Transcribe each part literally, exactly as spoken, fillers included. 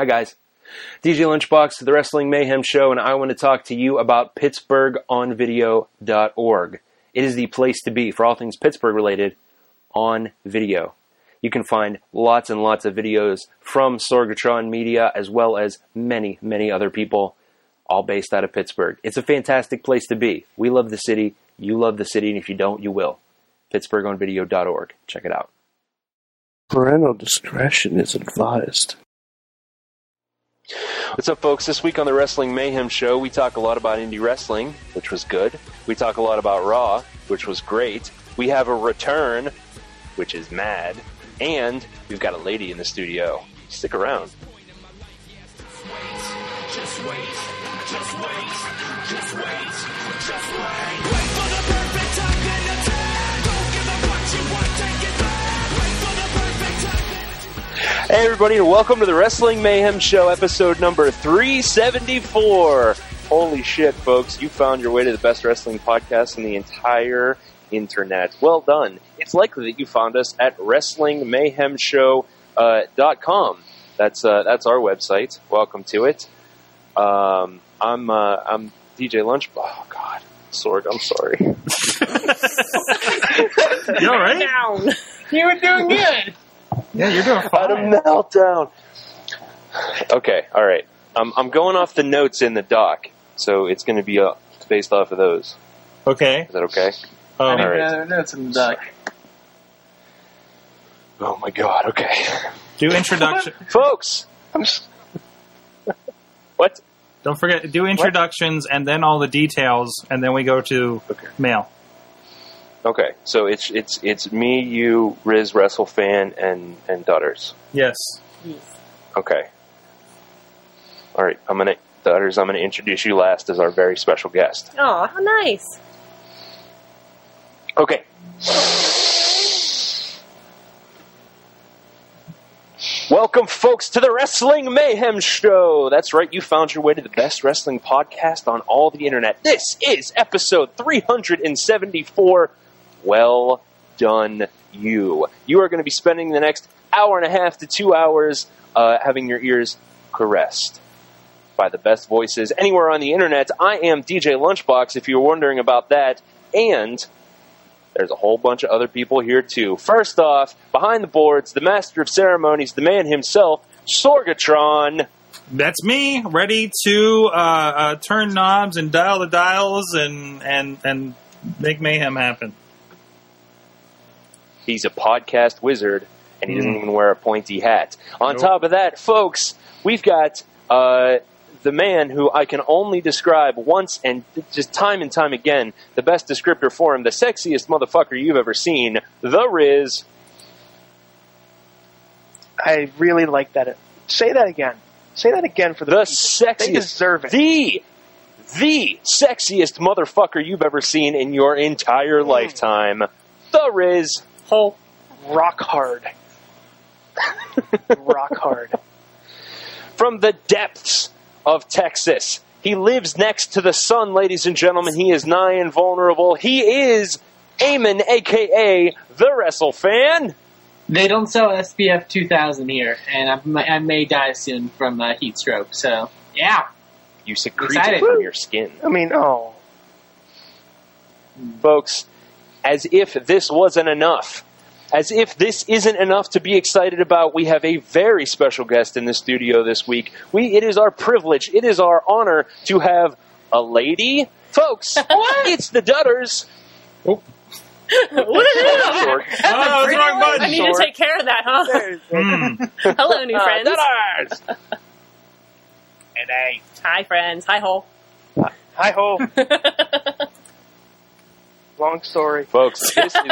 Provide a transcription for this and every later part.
Hi guys, D J Lunchbox, The Wrestling Mayhem Show, and I want to talk to you about Pittsburgh on Video dot org. It is the place to be for all things Pittsburgh related on video. You can find lots and lots of videos from Sorgatron Media as well as many, many other people, all based out of Pittsburgh. It's a fantastic place to be. We love the city, you love the city, and if you don't, you will. Pittsburgh on Video dot org. Check it out. Parental discretion is advised. What's up, folks? This week on the Wrestling Mayhem Show, we talk a lot about indie wrestling, which was good. We talk a lot about Raw, which was great. We have a return, which is mad. And we've got a lady in the studio. Stick around. Just wait, just wait, just wait, just wait. Wait for the perfect time and the time. Don't give up what you want, take it back. Wait for the perfect time. Hey everybody, and welcome to the Wrestling Mayhem Show, episode number three seventy-four. Holy shit, folks, you found your way to the best wrestling podcast in the entire internet. Well done. It's likely that you found us at wrestling mayhem show dot com. That's uh, that's our website. Welcome to it. Um, I'm uh, I'm D J Lunch. Oh God, Sorg, I'm sorry. You all right? Down. You were doing good. Yeah, you're doing fine. I had a meltdown. Okay, all right. I'm I'm going off the notes in the doc, so it's going to be uh, based off of those. Okay. Is that okay? Oh, I all right. Notes in the doc. Sorry. Oh my God! Okay. Do introduction, folks. I'm just... What? Don't forget. Do introductions what? And then all the details, and then we go to okay. Mail. Okay. So it's it's it's me, you, Riz, WrestleFan, and and Dutters. Yes. Yes. Okay. All right. I'm gonna Dutters. I'm gonna introduce you last as our very special guest. Oh, how nice. Okay. Welcome, folks, to the Wrestling Mayhem Show. That's right, you found your way to the best wrestling podcast on all the internet. This is episode three seventy-four. Well done, you. You are going to be spending the next hour and a half to two hours uh, having your ears caressed by the best voices anywhere on the internet. I am D J Lunchbox, if you're wondering about that, and... there's a whole bunch of other people here, too. First off, behind the boards, the master of ceremonies, the man himself, Sorgatron. That's me, ready to uh, uh, turn knobs and dial the dials and, and, and make mayhem happen. He's a podcast wizard, and he mm. doesn't even wear a pointy hat. On nope. top of that, folks, we've got uh, the man who I can only describe once and just time and time again, the best descriptor for him, the sexiest motherfucker you've ever seen, The Riz. I really like that. Say that again. Say that again for the, the sexiest. They deserve it. The, the sexiest motherfucker you've ever seen in your entire mm. lifetime, The Riz. Oh, rock hard. Rock hard. From the depths of Texas. He lives next to the sun, ladies and gentlemen. He is nigh invulnerable. He is Eamon, a k a. The WrestleFan. They don't sell S P F two thousand here, and I may, I may die soon from uh, heat stroke, so, yeah. You secrete it from your skin. I mean, oh. Folks, as if this wasn't enough, as if this isn't enough to be excited about, we have a very special guest in the studio this week. We It is our privilege, it is our honor to have a lady. Folks, it's the Dutters. Oh. What is that? Oh, it's the wrong button. I need to take care of that, huh? Mm. Hello, new friends. Uh, Dutters! Hey, hi, friends. Hi, ho. Hi, ho. Long story. Folks, this is,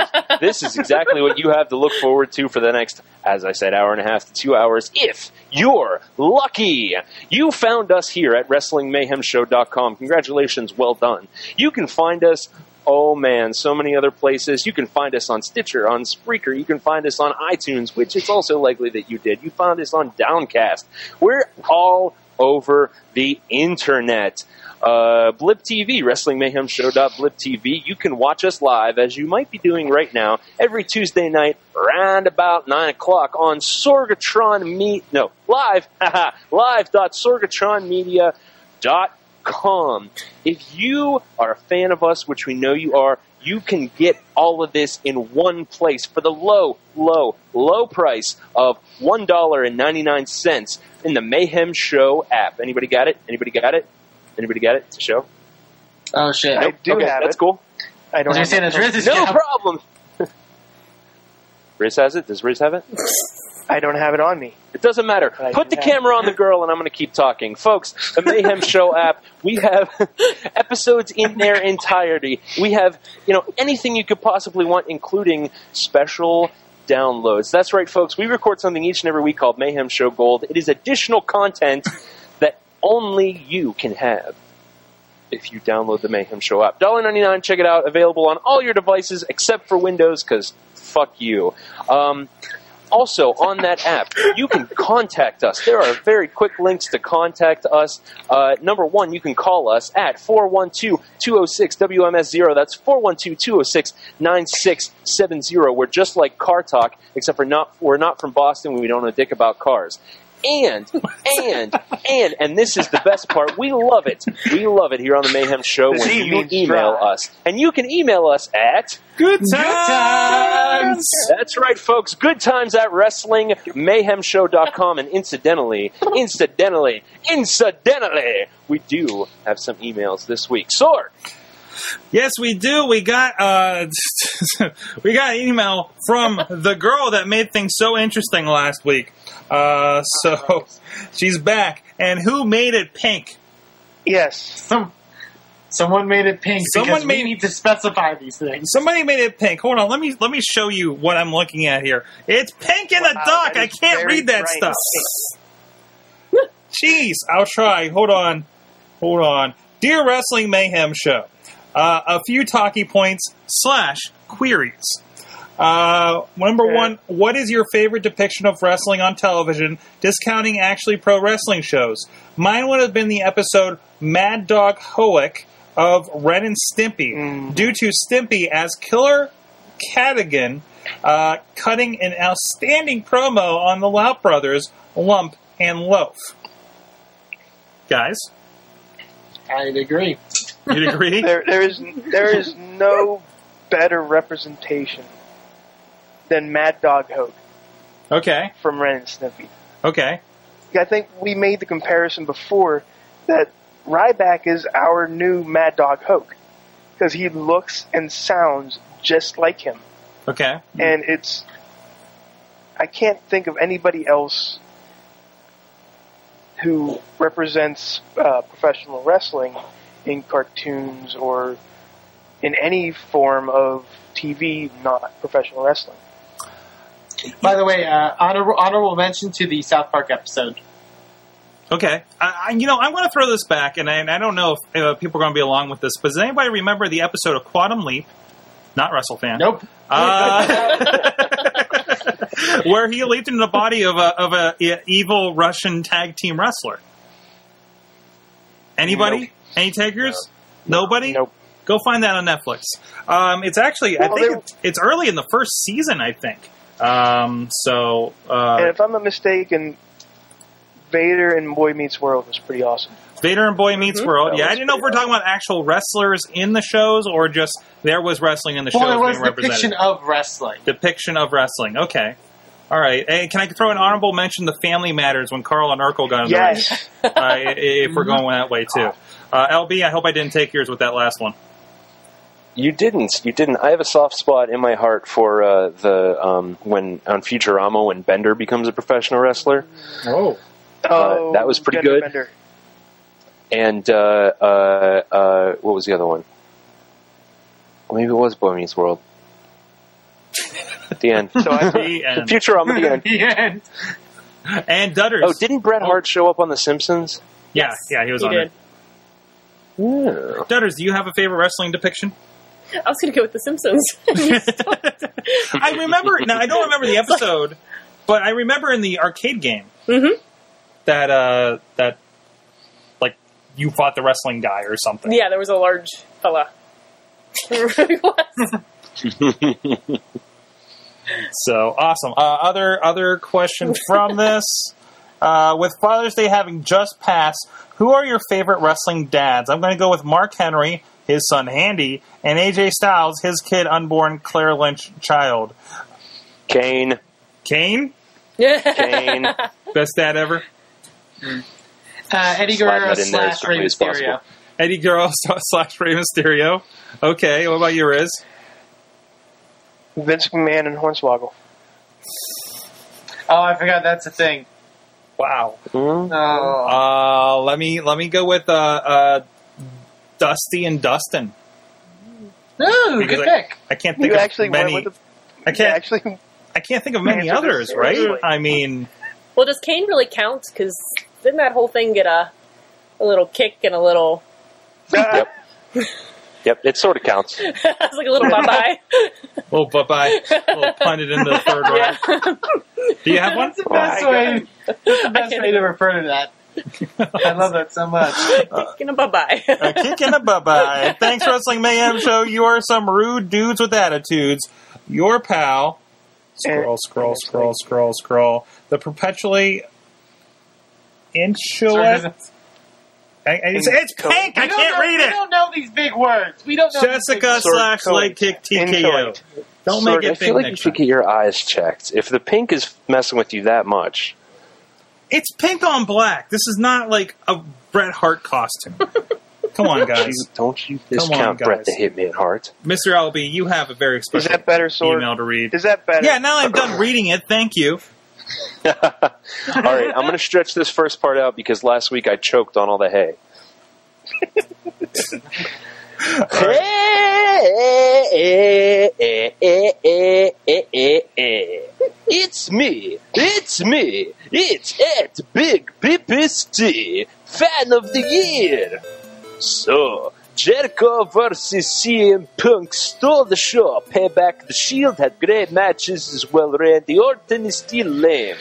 this is exactly what you have to look forward to for the next, as I said, hour and a half to two hours. If you're lucky, you found us here at wrestling mayhem show dot com. Congratulations, well done. You can find us, oh man, so many other places. You can find us on Stitcher, on Spreaker. You can find us on iTunes, which it's also likely that you did. You found us on Downcast. We're all over the internet. uh, Blip T V, Wrestling Mayhem Show dot blip T V. You can watch us live, as you might be doing right now, every Tuesday night, around about nine o'clock on Sorgatron Media. No, live. live dot sorgatron media dot com. If you are a fan of us, which we know you are, you can get all of this in one place for the low, low, low price of one dollar and ninety-nine cents in the Mayhem Show app. Anybody got it? Anybody got it? Anybody got it? It's a show. Oh, shit. Nope. I do okay, have that's it. That's cool. I don't understand. It. Riz no problem. Riz has it? Does Riz have it? I don't have it on me. It doesn't matter. I Put the camera it. on the girl, and I'm going to keep talking. Folks, the Mayhem Show app, we have episodes in their entirety. We have, you know, anything you could possibly want, including special downloads. That's right, folks. We record something each and every week called Mayhem Show Gold. It is additional content that only you can have if you download the Mayhem Show app. one dollar and ninety-nine cents, check it out. Available on all your devices except for Windows, because fuck you. Um... Also, on that app, you can contact us. There are very quick links to contact us. Uh, number one, you can call us at four one two, two oh six, W M S zero. That's four one two, two oh six, nine six seven zero. We're just like Car Talk, except for not, we're not from Boston and we don't know dick about cars. And, and, and, and this is the best part. We love it. We love it here on the Mayhem Show when you email us. And you can email us at Good Times. Good Times. That's right, folks. Good Times at Wrestling Mayhem Show dot com. And incidentally, incidentally, incidentally, we do have some emails this week. Sorg. Yes, we do. We got uh, we got an email from the girl that made things so interesting last week. Uh, so she's back. And who made it pink? Yes. Some, someone made it pink. Someone made, we need to specify these things. Somebody made it pink. Hold on. Let me let me show you what I'm looking at here. It's pink in wow, the dock. I can't read that stuff. Pink. Jeez. I'll try. Hold on. Hold on. Dear Wrestling Mayhem Show. Uh, a few talkie points slash queries. Uh, number okay. one, what is your favorite depiction of wrestling on television, discounting actually pro wrestling shows? Mine would have been the episode Mad Dog Hoek of Ren and Stimpy, mm-hmm. due to Stimpy as Killer Cadigan uh, cutting an outstanding promo on the Lout Brothers, Lump and Loaf. Guys? I'd agree. You'd agree? there, there is there is no better representation than Mad Dog Hoek. Okay. From Ren and Stimpy. Okay. I think we made the comparison before that Ryback is our new Mad Dog Hoek because he looks and sounds just like him. Okay. And it's I can't think of anybody else who represents uh, professional wrestling in cartoons or in any form of T V, not professional wrestling. By the way, uh, honorable, honorable mention to the South Park episode. Okay. I, you know, I'm going to throw this back, and I, and I don't know if uh, people are going to be along with this, but does anybody remember the episode of Quantum Leap? Not WrestleFan. Nope. Uh, where he leaped into the body of a of a evil Russian tag team wrestler. Anybody? Nope. Any takers? No. Nobody? Nope. Go find that on Netflix. Um, it's actually, well, I think it's, it's early in the first season, I think. Um, so, uh, and if I'm not mistaken, Vader and Boy Meets World was pretty awesome. Vader and Boy Meets mm-hmm. World. That yeah, I didn't know if we're awesome. talking about actual wrestlers in the shows or just there was wrestling in the well, shows. Well, it was depiction of wrestling. Depiction of wrestling. Okay. All right. Hey, can I throw an honorable mention to Family Matters when Carl and Urkel got in the ring? Yes. uh, if we're going that way, too. Uh, L B, I hope I didn't take yours with that last one. You didn't. You didn't. I have a soft spot in my heart for uh, the um, when on Futurama when Bender becomes a professional wrestler. Oh. Uh, oh that was pretty Bender, good. Bender. And uh, uh, uh, what was the other one? Maybe it was Boy Meets World. At the end. So I, the end. Futurama, the end. the end. And Dudders. Oh, didn't Bret Hart oh. show up on The Simpsons? Yeah, yeah, he was he on did. it. Yeah. Dudders, do you have a favorite wrestling depiction? I was going to go with The Simpsons. I remember, now I don't remember the episode, but I remember in the arcade game mm-hmm. that, uh, that, like, you fought the wrestling guy or something. Yeah, there was a large fella. It really was. So, awesome. Uh, other other question from this. Uh, with Father's Day having just passed, who are your favorite wrestling dads? I'm going to go with Mark Henry, his son Handy, and A J Styles, his kid, unborn Claire Lynch child. Kane. Kane? Yeah. Kane. Best dad ever. Mm. Uh, Eddie Guerrero slash Rey Mysterio. Eddie Guerrero slash Rey Mysterio. Okay, what about you, Riz? Vince McMahon and Hornswoggle. Oh, I forgot that's a thing. Wow. Mm-hmm. Oh. Uh, let me let me go with uh, uh, Dusty and Dustin. Ooh, because good I, pick. I can't think you of many. The, I can't actually. I can't think of many others, right? Really? I mean. Well, does Kane really count? Because didn't that whole thing get a, a little kick and a little? Yep. Yep, it sort of counts. It's like a little bye-bye. A little bye-bye. A little punted into the third round. Yeah. Do you have one? That's the best oh, way, that's the best way to refer to that. I love that so much. Kick and a bye-bye. A kick and a bye-bye. Thanks, Wrestling Mayhem Show. You are some rude dudes with attitudes. Your pal. Scroll, scroll, scroll, scroll, scroll. The perpetually insolent. I, I just, it's pink. I can't know, read it. We don't know these big words. We don't know. Jessica slash light kick T K O. Don't Sorg, make it. I feel like you should get your eyes checked. If the pink is messing with you that much, it's pink on black. This is not like a Bret Hart costume. Come on, guys. Don't you discount Bret the Hitman Hart, Mister L B? You have a very special is that better, email to read. Is that better? Yeah. Now I'm done reading it. Thank you. All right, I'm going to stretch this first part out because last week I choked on all the hay. It's me, it's me, it's at Big P P S T, Fan of the Year. So, Jericho versus C M Punk stole the show. Payback the Shield had great matches as well. Randy Orton is still lame.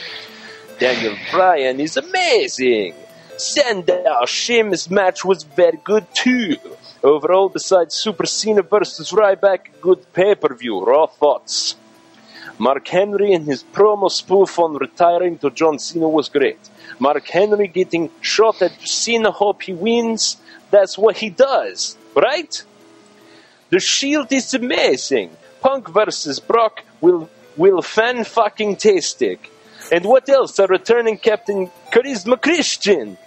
Daniel Bryan is amazing. Sandow Sheamus match was very good too. Overall, besides Super Cena versus Ryback, good pay-per-view. Raw thoughts. Mark Henry and his promo spoof on retiring to John Cena was great. Mark Henry getting shot at Cena, hope he wins. That's what he does, right? The Shield is amazing. Punk versus Brock will will fan-fucking-tastic. And what else? A returning Captain Charisma Christian.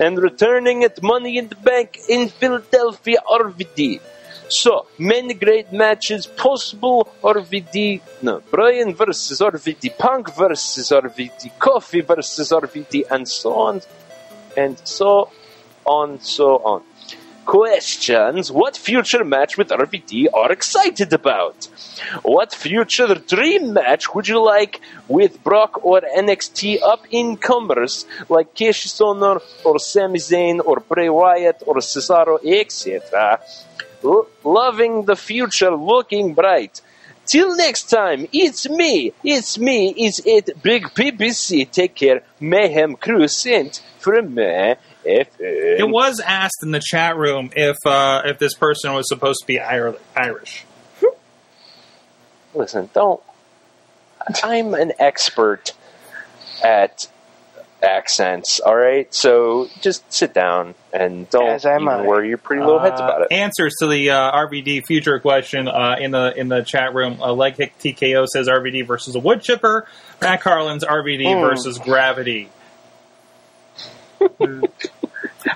And returning at Money in the Bank in Philadelphia, R V D. So, many great matches possible. R V D, no, Bryan versus R V D, Punk versus R V D, Kofi versus R V D, and so on. And so on, so on. Questions. What future match with R V D are excited about? What future dream match would you like with Brock or N X T up in commerce like Keshi Sonor or Sami Zayn or Bray Wyatt or Cesaro, et cetera? L- loving the future looking bright. Till next time, it's me, it's me, it's it, Big P B C. Take care, Mayhem Crew sent from me. It was asked in the chat room if uh, if this person was supposed to be Irish. Listen, don't. I'm an expert at accents, all right? So just sit down and don't even worry your pretty little heads about it. Uh, answers to the uh, R V D future question uh, in the in the chat room. Uh, Leg Hick T K O says R V D versus a wood chipper. Matt Carlin's R V D mm. versus Gravity.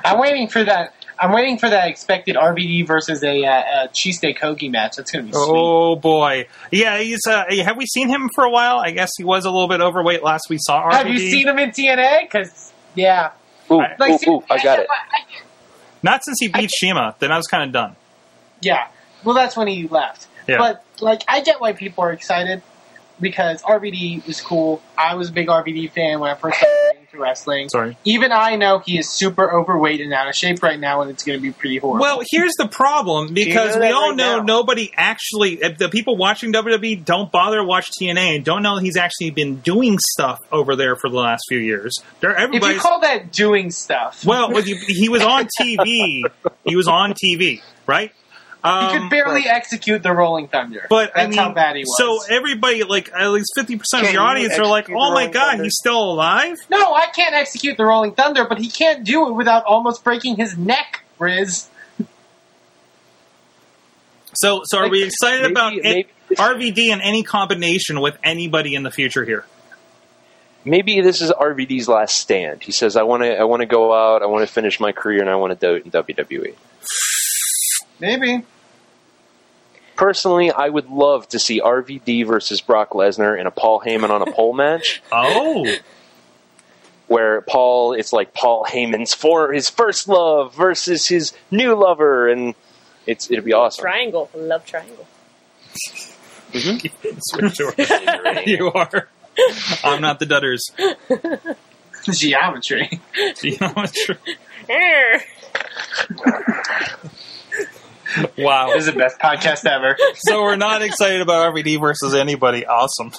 I'm waiting for that. I'm waiting for that expected R V D versus a, uh, a cheesesteak hoagie match. That's going to be sweet. Oh boy, yeah. He's. Uh, have we seen him for a while? I guess he was a little bit overweight last we saw R V D. Have you seen him in T N A? Because yeah, ooh, I, like, ooh, see, ooh, I got I, it. I, I, Not since he beat I, Shima. Then I was kind of done. Yeah. Well, that's when he left. Yeah. But like, I get why people are excited because R V D was cool. I was a big R V D fan when I first started. to wrestling. Sorry. Even I know he is super overweight and out of shape right now, and it's going to be pretty horrible. Well, here's the problem, because you know we all right know now. Nobody actually, the people watching W W E don't bother to watch T N A and don't know he's actually been doing stuff over there for the last few years. If you call that doing stuff. Well, he was on T V. He was on T V, right? Um, he could barely but, execute the Rolling Thunder. But That's I mean, how bad he was. So everybody, like at least fifty percent can of the audience are like, oh my god, thunder? He's still alive? No, I can't execute the Rolling Thunder, but he can't do it without almost breaking his neck, Riz. So so are like, we excited maybe, about maybe, it, R V D and any combination with anybody in the future here? Maybe this is R V D's last stand. He says, I want to I want to go out, I want to finish my career, and I want to do it in W W E. Maybe. Personally, I would love to see R V D versus Brock Lesnar in a Paul Heyman on a pole match. Oh. Where Paul, it's like Paul Heyman's for his first love versus his new lover, and it's it'd be awesome. Triangle. Love triangle. Mm-hmm. You are. I'm not the Dutters. Geometry. Geometry. Wow. This is the best podcast ever. So we're not excited about R V D versus anybody. Awesome.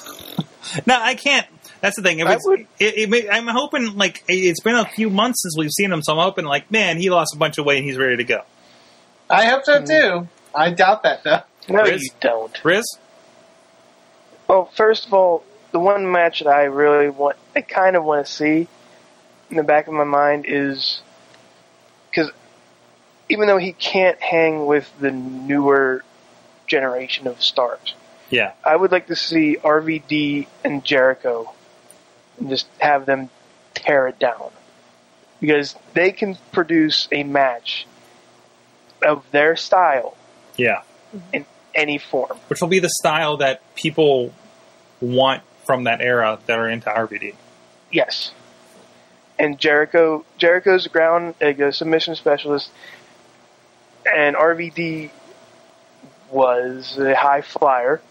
No, I can't. That's the thing. If it's, would... it, it, I'm hoping, like, it's been a few months since we've seen him, so I'm hoping, like, man, he lost a bunch of weight and he's ready to go. I hope so, too. I doubt that, though. No, Riz? You don't. Riz? Well, first of all, the one match that I really want, I kind of want to see in the back of my mind is, because even though he can't hang with the newer generation of stars. Yeah. I would like to see R V D and Jericho and just have them tear it down. Because they can produce a match of their style. Yeah. In any form. Which will be the style that people want from that era that are into R V D. Yes. And Jericho, Jericho's a ground, a submission specialist. And R V D was a high flyer.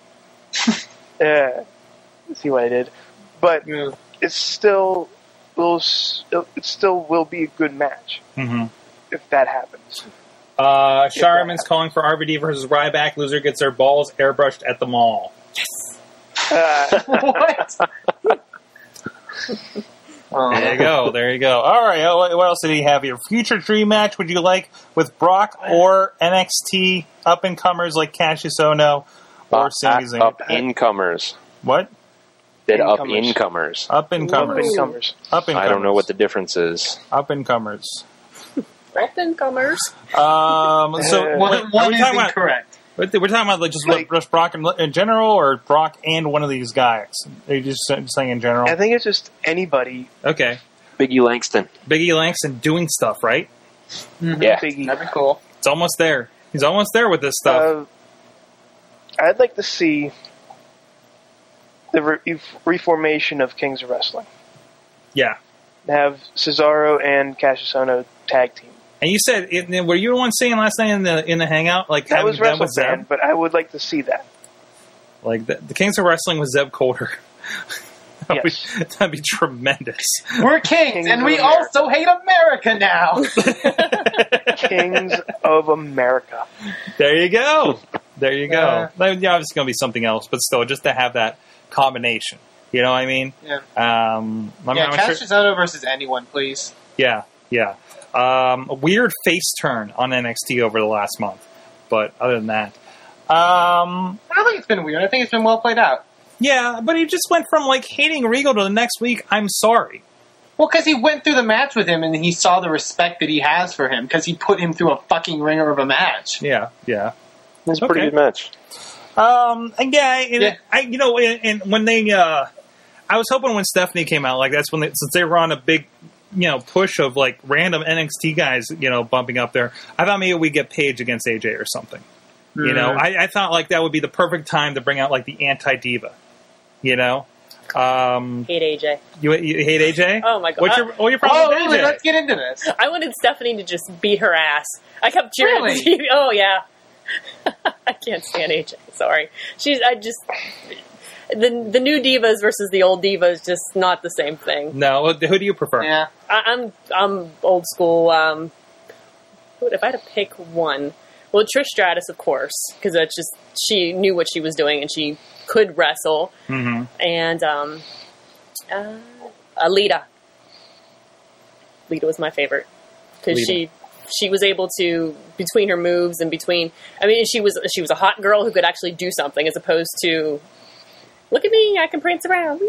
Yeah, see what I did, but yeah. it's still will it still will be a good match mm-hmm. if that happens. Uh, Shireman's calling for R V D versus Ryback. Loser gets their balls airbrushed at the mall. Yes. Uh, what? Oh. There you go. There you go. All right. What else did he have here? Future dream match would you like with Brock or N X T up-and-comers like Cassius Ohno or Sami Zayn? Up-and-comers. What? Did up-and-comers. Up-and-comers. Up-and-comers. I don't know what the difference is. Up-and-comers. Up-and-comers. Um, so what, what are we talking about? Correct. We're talking about like just, like, just Brock in, in general, or Brock and one of these guys? Are you just, just saying in general? I think it's just anybody. Okay. Biggie Langston. Biggie Langston doing stuff, right? Mm-hmm. Yeah. Biggie. That'd be cool. It's almost there. He's almost there with this stuff. Uh, I'd like to see the re- reformation of Kings of Wrestling. Yeah. Have Cesaro and Cassius Ohno tag team. And you said, were you the one saying last night in the in the hangout? Like that was Wrestle Zeb, but I would like to see that. Like the, the Kings of Wrestling with Zeb Coulter. That would yes. be, that'd be tremendous. We're kings, kings and we America. also hate America now. Kings of America. There you go. There you go. Uh, yeah, it's going to be something else, but still, just to have that combination. You know what I mean? Yeah. Um, I'm, yeah, Cassius Ohno versus anyone, please. Yeah, yeah. Um, a weird face turn on N X T over the last month, but other than that, um, I don't think it's been weird. I think it's been well played out. Yeah, but he just went from like hating Regal to the next week, I'm sorry. Well, because he went through the match with him and he saw the respect that he has for him because he put him through a fucking ringer of a match. Yeah, yeah, it was a okay. pretty good match. Um, and yeah, and yeah. I, you know, and, and when they, uh, I was hoping when Stephanie came out, like that's when they, since they were on a big. You know, push of like random N X T guys, you know, bumping up there. I thought maybe we'd get Paige against A J or something. Mm-hmm. You know, I, I thought like that would be the perfect time to bring out like the anti-diva. You know, um, hate A J. You, you hate A J? Oh my god! What's your, what your problem? Oh, with A J? Really? Let's get into this. I wanted Stephanie to just beat her ass. I kept cheering. Really? Oh yeah. I can't stand A J. Sorry, she's. I just. the the new divas versus the old divas, just not the same thing. No, who do you prefer? Yeah, I, I'm I'm old school. Um, if I had to pick one, well, Trish Stratus, of course, because that's just she knew what she was doing and she could wrestle. Mm-hmm. And um, uh, Alita, Alita was my favorite because she. She was able to, between her moves and between, I mean, she was she was a hot girl who could actually do something as opposed to, look at me, I can prance around.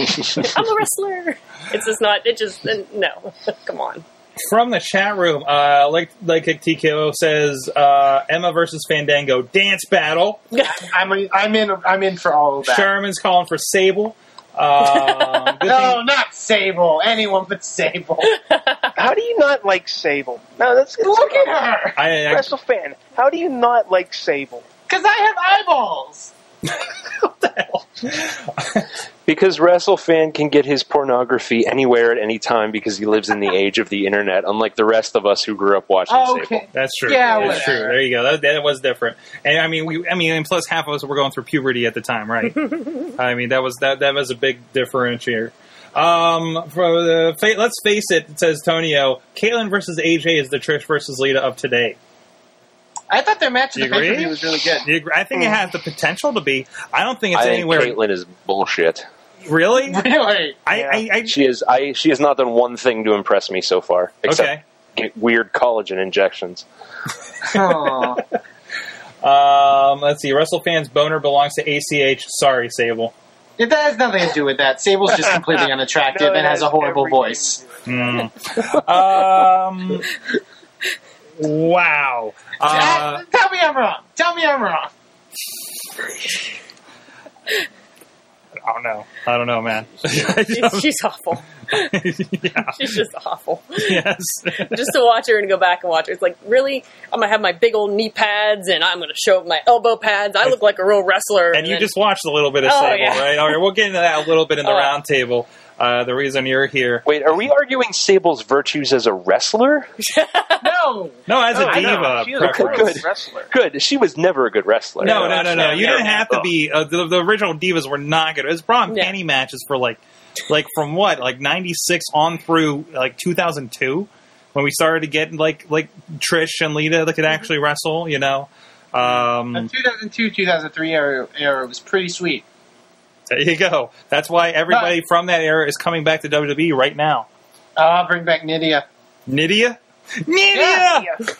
I'm a wrestler. It's just not, it just, no. Come on. From the chat room, uh, like like T K O says, uh, Emma versus Fandango dance battle. I'm a, I'm in I'm in for all of that. Sherman's calling for Sable. Um, no, thing. Not Sable. Anyone but Sable. How do you not like Sable? No, that's look at her. I, I, Wrestle fan. How do you not like Sable? Because I have eyeballs. What the hell? Because Wrestle fan can get his pornography anywhere at any time because he lives in the age of the internet. Unlike the rest of us who grew up watching okay. Sable. That's true. Yeah, that's whatever. True. There you go. That, that was different. And I mean, we. I mean, and plus half of us were going through puberty at the time, right? I mean, that was that. That was a big differentiator. Um, for the fa- let's face it, says Tonio. Caitlyn versus A J is the Trish versus Lita of today. I thought their match in the pay-per-view was really good. I think mm. it has the potential to be. I don't think it's I think anywhere. Caitlyn is bullshit. Really? Really? I, yeah. I, I, she is. I. She has not done one thing to impress me so far, except okay. weird collagen injections. um, let's see. Wrestle fans, boner belongs to A C H. Sorry, Sable. It has nothing to do with that. Sable's just completely unattractive no, and has, has a horrible voice. Mm. um. Wow. Uh, tell me I'm wrong. Tell me I'm wrong. I don't know. I don't know, man. She's awful. Yeah. She's just awful. Yes. Just to watch her and go back and watch her. It's like, really? I'm going to have my big old knee pads and I'm going to show up my elbow pads. I look like a real wrestler. And, and you then... just watched a little bit of oh, Sable, yeah. right? All right, we'll get into that a little bit in the oh, round yeah. table. Uh, the reason you're here. Wait, are we arguing Sable's virtues as a wrestler? no. No, as no, a diva. She was a good wrestler. Good. She was never a good wrestler. No, no, no, no. no. You didn't have to be. Uh, the, the original divas were not good. It was problem yeah. panty matches for like, like from what, like ninety-six on through like two thousand two, when we started to get like like Trish and Lita that could actually wrestle. You know, um, the two thousand two, two thousand three era, era was pretty sweet. There you go. That's why everybody right. from that era is coming back to W W E right now. Uh, bring back Nydia. Nydia? Nydia! Nydia!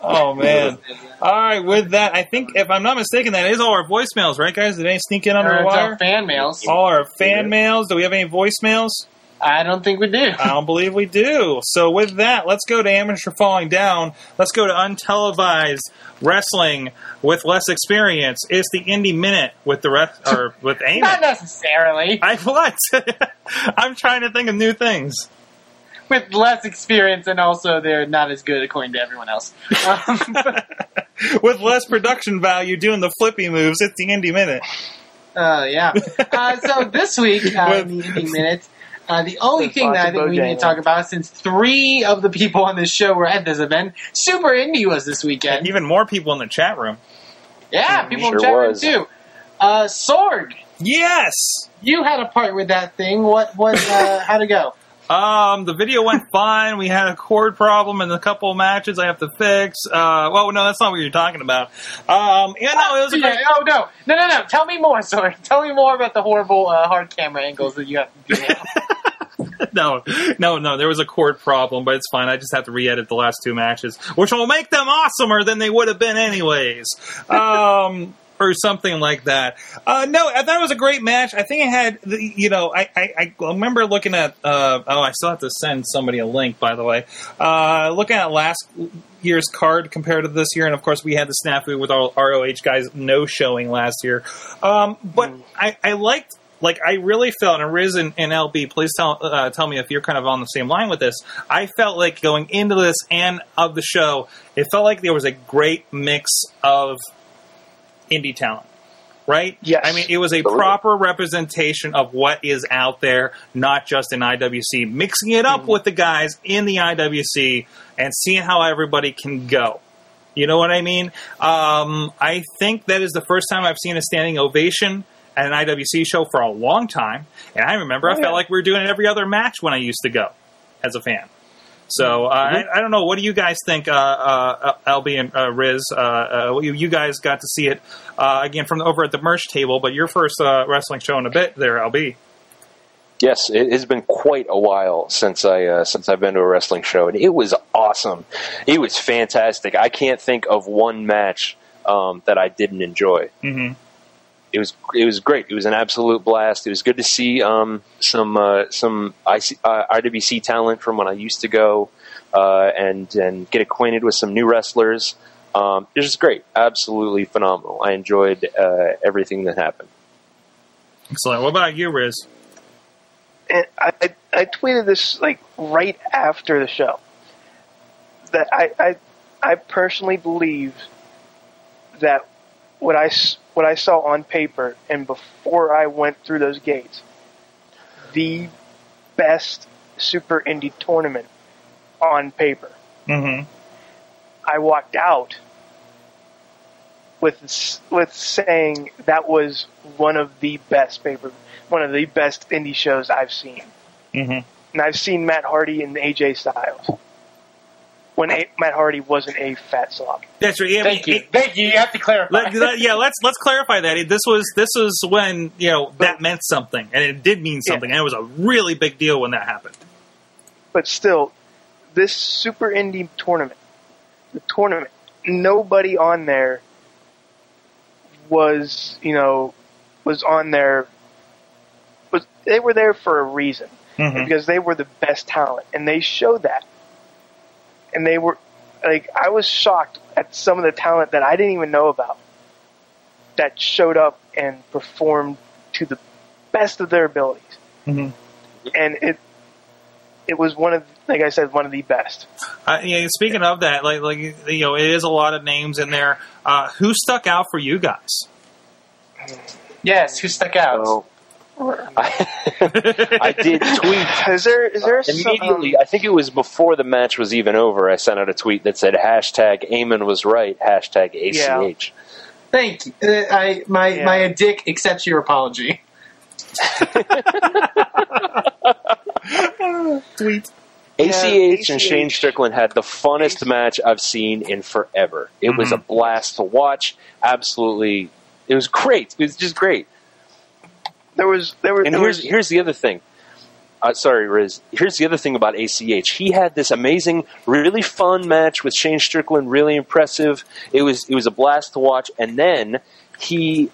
Oh, man. All right, with that, I think, if I'm not mistaken, that is all our voicemails, right, guys? Did they sneak in under the wire? All fan mails. All our fan mails. Do we have any voicemails? I don't think we do. I don't believe we do. So with that, let's go to Amateur Falling Down. Let's go to Untelevised Wrestling with Less Experience. It's the Indie Minute with the ref or with Eamon. Not necessarily. I what? I'm trying to think of new things. With less experience, and also they're not as good according to everyone else. Um, with less production value doing the flippy moves, it's the Indie Minute. Oh, uh, yeah. Uh, so this week, uh, the Indie Minute... Uh, the only There's thing that I think we need to talk about, since three of the people on this show were at this event, Super Indie was this weekend. And even more people in the chat room. Yeah, people sure in the chat was. room, too. Uh, Sorg. Yes! You had a part with that thing. What? What? Uh, how'd it go? Um, the video went fine. We had a cord problem and a couple of matches I have to fix. Uh, well, no, that's not what you're talking about. Um, yeah, no, it was a great... Oh, no. No, no, no. Tell me more, sorry. Tell me more about the horrible, uh, hard camera angles that you have to do now. no, no, no. There was a cord problem, but it's fine. I just have to re-edit the last two matches, which will make them awesomer than they would have been anyways. Um... Or something like that. Uh, no, I thought it was a great match. I think it had, you know, I, I, I remember looking at, uh, oh, I still have to send somebody a link, by the way. Uh, looking at last year's card compared to this year, and of course we had the snafu with all R O H guys no showing last year. Um, but mm. I, I liked, like, I really felt, and Riz and, and L B, please tell, uh, tell me if you're kind of on the same line with this. I felt like going into this and of the show, it felt like there was a great mix of indie talent, right? Yes. I mean, it was a totally. proper representation of what is out there, not just in I W C, mixing it up mm-hmm. with the guys in the I W C and seeing how everybody can go, You know what I mean? Um, I think that is the first time I've seen a standing ovation at an I W C show for a long time. And I remember oh, I yeah. felt like we were doing it every other match when I used to go as a fan. So uh, mm-hmm. I, I don't know. What do you guys think, uh, uh, Albie and uh, Riz? Uh, uh, you, you guys got to see it, uh, again, from over at the merch table, but your first uh, wrestling show in a bit there, Albie. Yes, it has been quite a while since I uh, since I've been to a wrestling show, and it was awesome. It was fantastic. I can't think of one match um, that I didn't enjoy. Mm-hmm. It was it was great. It was an absolute blast. It was good to see um, some uh, some I W C talent from when I used to go, uh, and and get acquainted with some new wrestlers. Um, it was great, absolutely phenomenal. I enjoyed uh, everything that happened. Excellent. What about you, Riz? And I, I tweeted this like right after the show that I, I I personally believe that what I what I saw on paper and before I went through those gates, the best Super Indie tournament on paper. Mm-hmm. I walked out with with saying that was one of the best paper. One of the best indie shows I've seen. Mm-hmm. And I've seen Matt Hardy and A J Styles. When a- Matt Hardy wasn't a fat slob. That's right. Yeah, Thank I mean, you. It, Thank you. You have to clarify. Let, let, yeah, let's let's clarify that. This was this was when, you know, but, that meant something. And it did mean something. Yeah. And it was a really big deal when that happened. But still, this Super Indie tournament, the tournament, nobody on there was, you know, was on there... Was, they were there for a reason, mm-hmm. because they were the best talent, and they showed that. And they were, like, I was shocked at some of the talent that I didn't even know about that showed up and performed to the best of their abilities. Mm-hmm. And it, it was one of, like I said, one of the best. Uh, yeah, speaking of that, like, like you know, it is a lot of names in there. Uh, who stuck out for you guys? Yes, who stuck out? Oh. I, I did tweet. Is there? Is there uh, some, immediately? Um, I think it was before the match was even over. I sent out a tweet that said hashtag Eamon was right. Hashtag A C H. Yeah. Thank you. Uh, I my yeah. my dick accepts your apology. Tweet. A C H yeah, and Shane Strickland had the funnest A C H match I've seen in forever. It mm-hmm. was a blast to watch. Absolutely, it was great. It was just great. There was, there was, and there here's, was, here's the other thing. Uh, sorry, Riz. Here's the other thing about A C H. He had this amazing, really fun match with Shane Strickland. Really impressive. It was it was a blast to watch. And then he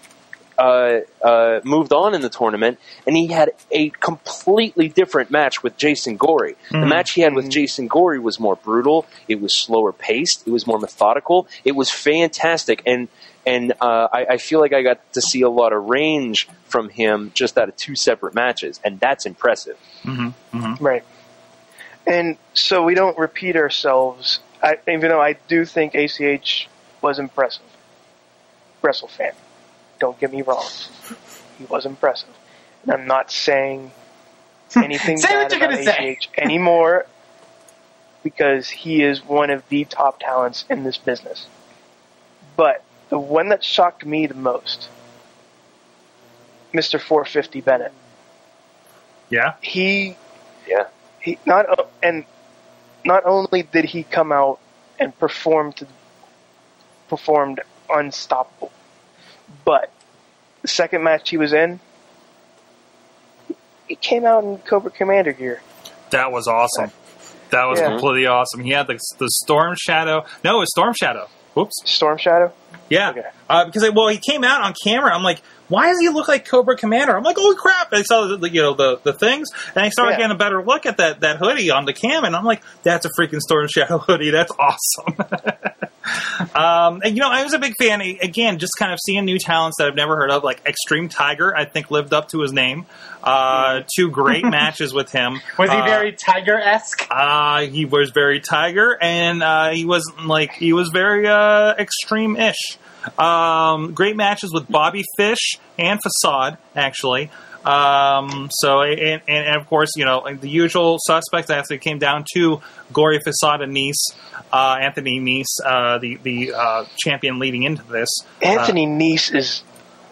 uh, uh, moved on in the tournament, and he had a completely different match with Jason Gorey. Mm-hmm. The match he had with Jason Gorey was more brutal. It was slower paced. It was more methodical. It was fantastic. And And uh, I, I feel like I got to see a lot of range from him just out of two separate matches, and that's impressive. Mm-hmm. Mm-hmm. Right. And so we don't repeat ourselves, I, even though I do think A C H was impressive. WrestleFan, don't get me wrong. He was impressive. And I'm not saying anything say bad about A C H anymore because he is one of the top talents in this business. But the one that shocked me the most, Mister four fifty Bennett. Yeah. He, yeah. He not and not only did he come out and perform to, performed unstoppable, but the second match he was in, he came out in Cobra Commander gear. That was awesome. That was yeah. completely awesome. He had the the Storm Shadow. No, it was Storm Shadow. Oops. Storm Shadow? Yeah. Okay. Uh, because, I, well, he came out on camera. I'm like, why does he look like Cobra Commander? I'm like, holy crap. And I saw the, the, you know, the, the things, and I started yeah. getting a better look at that, that hoodie on the cam, and I'm like, that's a freaking Storm Shadow hoodie. That's awesome. um, and, you know, I was a big fan, again, just kind of seeing new talents that I've never heard of, like Extreme Tiger, I think lived up to his name. Uh, two great matches with him. Was he very uh, Tiger-esque? Uh, he was very Tiger, and uh, he was like he was very uh, extreme-ish. Um, great matches with Bobby Fish and Facade, actually. Um, so, and, and of course, you know, like the usual suspects. Actually, came down to Gloria Fasada Nice, uh, Anthony Nice, uh, the the uh, champion leading into this. Anthony uh, Nice is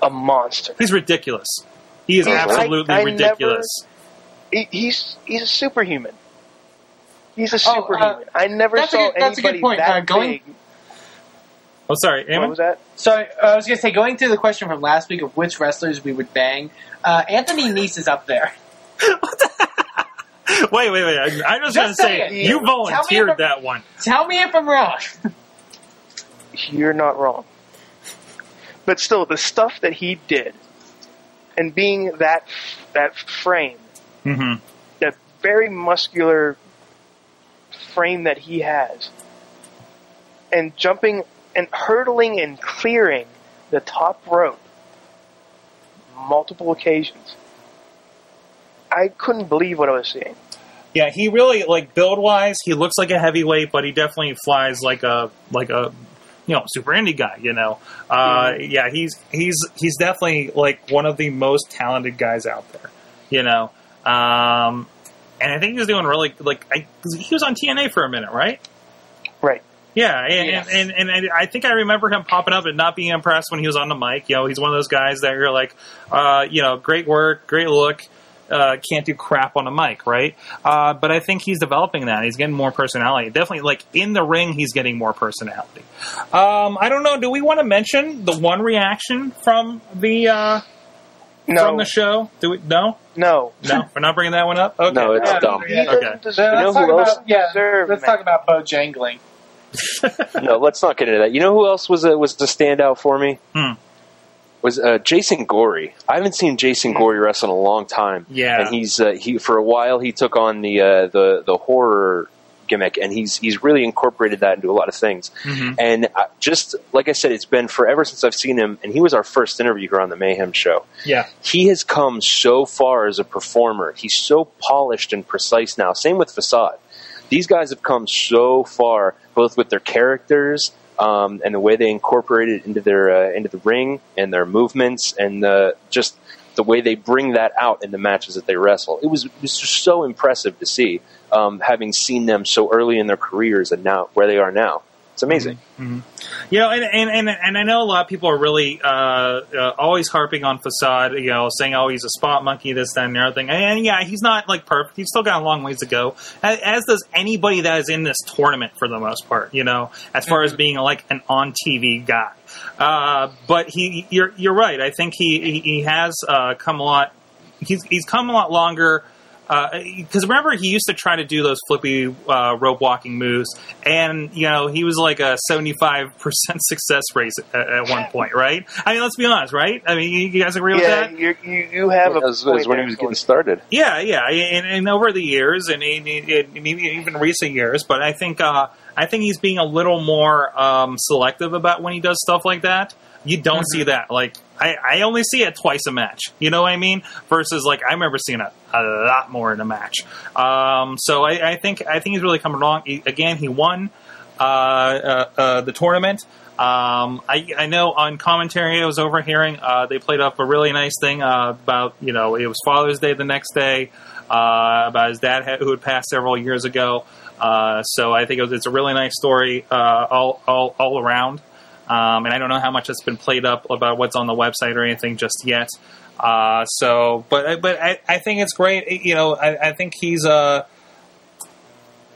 a monster. He's ridiculous. He is absolutely I, I ridiculous. Never, he's he's a superhuman. He's a superhuman. Oh, uh, I never that's saw a good, that's anybody a good point. that uh, going, big. Oh, sorry. Eamon? What was that? So uh, I was going to say, going to the question from last week of which wrestlers we would bang, uh, Anthony Nice is up there. What the heck? Wait, wait, wait. I, I was going to say, it. you volunteered that one. Tell me if I'm wrong. You're not wrong. But still, the stuff that he did, and being that that frame, mm-hmm. that very muscular frame that he has, and jumping and hurdling and clearing the top rope multiple occasions. I couldn't believe what I was seeing. Yeah, he really, like, build-wise, he looks like a heavyweight, but he definitely flies like a, like a, you know, super indie guy, you know. Uh, mm-hmm. Yeah, he's, he's, he's definitely, like, one of the most talented guys out there, you know. Um, and I think he was doing really, like, I, he was on T N A for a minute, right? Right. Yeah, and, yes. and, and, and I think I remember him popping up and not being impressed when he was on the mic. You know, he's one of those guys that you're like, uh, you know, great work, great look, uh, can't do crap on the mic, right? Uh, but I think he's developing that. He's getting more personality. Definitely, like, in the ring, he's getting more personality. Um, I don't know, do we want to mention the one reaction from the uh, no. from the show? Do we? No? No. No? We're not bringing that one up? Okay. No, it's yeah, dumb. Yeah. Okay. Let's, talk about, yeah, deserve, let's talk about Bojangling. No, let's not get into that. You know who else was a, was a standout for me? Hmm. Was uh, Jason Gorey. I haven't seen Jason Gorey wrestle in a long time. Yeah, and he's uh, he for a while he took on the uh, the the horror gimmick, and he's he's really incorporated that into a lot of things. Mm-hmm. And I, just like I said, it's been forever since I've seen him, and he was our first interview here on the Mayhem Show. Yeah, he has come so far as a performer. He's so polished and precise now. Same with Fasade. These guys have come so far, both with their characters um, and the way they incorporate it into their uh, into the ring and their movements, and the, just the way they bring that out in the matches that they wrestle. It was, it was just so impressive to see, um, having seen them so early in their careers and now where they are now. It's amazing. Mm-hmm. You know, and, and, and, and I know a lot of people are really uh, uh, always harping on Fasade, you know, saying, oh, he's a spot monkey, this, that, and the other thing. And, and yeah, he's not, like, perfect. He's still got a long ways to go, as, as does anybody that is in this tournament for the most part, you know, as far as being, like, an on-T V guy. Uh, but he, you're you're right. I think he, he, he has uh, come a lot he's, – he's come a lot longer – because uh, remember, he used to try to do those flippy uh, rope walking moves, and you know he was like a seventy-five percent success rate at, at one point, right? I mean, let's be honest, right? I mean, you guys agree yeah, with that? Yeah, you you have yeah, a was, was when he was getting started. Yeah, yeah, and, and over the years, and, and, and even recent years, but I think uh, I think he's being a little more um, selective about when he does stuff like that. You don't mm-hmm. see that, like. I, I only see it twice a match, you know what I mean? Versus, like, I remember seeing it a lot more in a match. Um, so I, I think I think he's really coming along. He, again, he won uh, uh, uh, the tournament. Um, I, I know on commentary I was overhearing, uh, they played up a really nice thing uh, about, you know, it was Father's Day the next day, uh, about his dad who had passed several years ago. Uh, so I think it was, it's a really nice story uh, all, all, all around. Um, and I don't know how much it's been played up about what's on the website or anything just yet. Uh, so, but but I, I think it's great. You know, I, I think he's uh,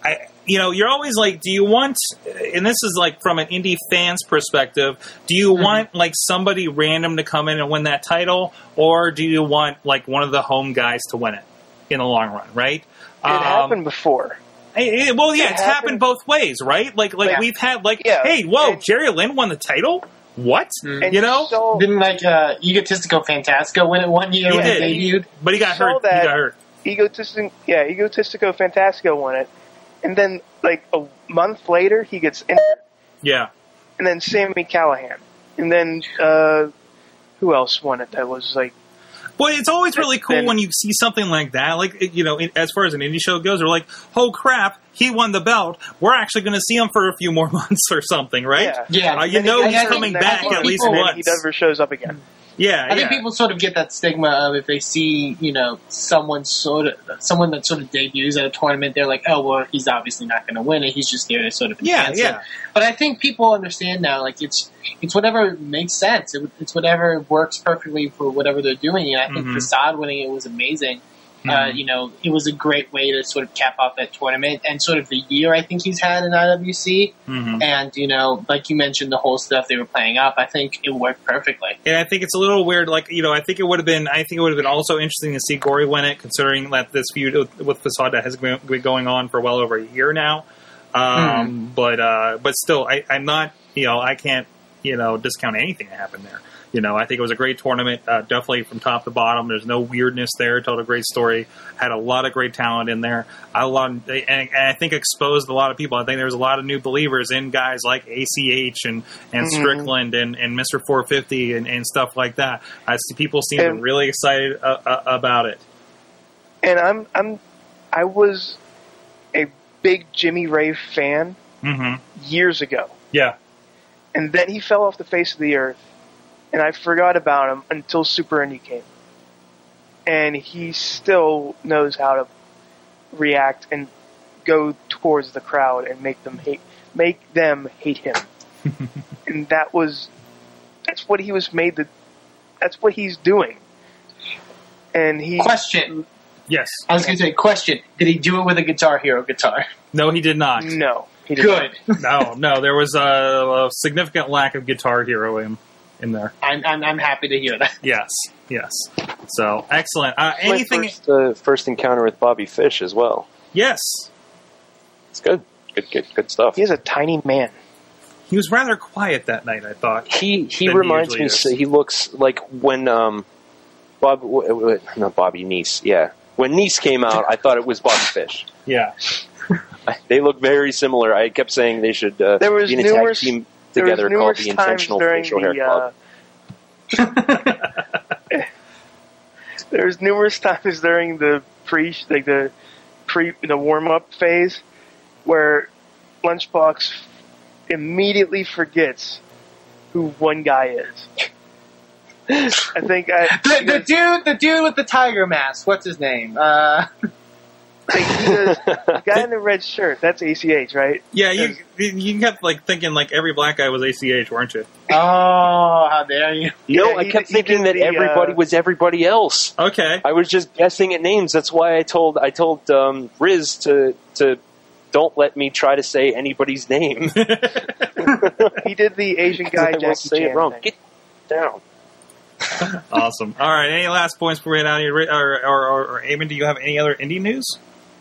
I you know, you're always like, do you want? And this is like from an indie fan's perspective. Do you mm-hmm. want like somebody random to come in and win that title, or do you want like one of the home guys to win it in the long run? Right? It um, happened before. It, it, well, yeah, it it's happened. happened both ways, right? Like, like yeah. we've had, like, yeah. hey, whoa, and, Jerry Lynn won the title? What? And you know? So, didn't, like, uh, Egotistico Fantastico win it one year when it debuted? But he got hurt. That, he got hurt. Egotistico, yeah, Egotistico Fantastico won it. And then, like, a month later, he gets injured. Yeah. And then Sami Callihan. And then, uh, who else won it that was, like, well, it's always really cool when you see something like that. Like, you know, as far as an indie show goes, they're like, oh, crap, he won the belt. We're actually going to see him for a few more months or something, right? Yeah. yeah. Uh, you know he's coming back at least once. He never shows up again. Yeah, I yeah. think people sort of get that stigma of if they see, you know, someone sort of someone that sort of debuts at a tournament, they're like, oh, well, he's obviously not going to win it. He's just there to sort of enhance yeah, yeah. it. But I think people understand now, like it's it's whatever makes sense. It, it's whatever works perfectly for whatever they're doing. And I think mm-hmm. Prasad winning it was amazing. Mm-hmm. Uh, you know, it was a great way to sort of cap off that tournament and sort of the year I think he's had in I W C. Mm-hmm. And, you know, like you mentioned, the whole stuff they were playing up, I think it worked perfectly. And I think it's a little weird, like, you know, I think it would have been, I think it would have been also interesting to see Gory win it, considering that this feud with, with Prasad has been going on for well over a year now. Um, mm-hmm. But uh, but still, I, I'm not, you know, I can't, you know, discount anything that happened there. You know, I think it was a great tournament, uh, definitely from top to bottom. There's no weirdness there. Told a great story. Had a lot of great talent in there. I lot, and, and I think exposed a lot of people. I think there was a lot of new believers in guys like A C H and, and mm-hmm. Strickland and, and Mister four fifty and, and stuff like that. I see people seem and, really excited uh, uh, about it. And I'm I'm I was a big Jimmy Ray fan mm-hmm. years ago. Yeah, and then he fell off the face of the earth. And I forgot about him until Super Indy came. And he still knows how to react and go towards the crowd and make them hate make them hate him. And that was that's what he was made to that's what he's doing. And he Question. Yes. I was gonna say question. Did he do it with a Guitar Hero guitar? No, he did not. No. He did Good. Not. no, no, there was a, a significant lack of Guitar Hero in him. In there, I'm, I'm I'm happy to hear that. Yes, yes. So excellent. Uh, anything? My first, uh, first encounter with Bobby Fish as well. Yes, it's good. Good, good, good stuff. He's a tiny man. He was rather quiet that night. I thought he he reminds he me. So he looks like when um, Bob not Bobby Nice. Yeah, when Nice came out, I thought it was Bobby Fish. Yeah, they look very similar. I kept saying they should. Uh, there was be in a numerous. Tag team together called the Intentional Facial Hair Club. Uh, there was numerous times during the pre, like the pre, the warm up phase, where Lunchbox immediately forgets who one guy is. I think I, the, the dude, the dude with the tiger mask. What's his name? Uh, Like does, the guy in the red shirt, that's A C H, right? Yeah, you you kept like thinking like every black guy was A C H, weren't you? Oh, how dare you. No, yeah, I he, kept he thinking that the, everybody uh... was everybody else. Okay. I was just guessing at names. That's why I told I told um, Riz to to don't let me try to say anybody's name. He did the Asian guy Jackie say Chan it wrong. Thing. Get down. Awesome. All right, any last points before we get out of here? Or, or, or, or Eamon, do you have any other indie news?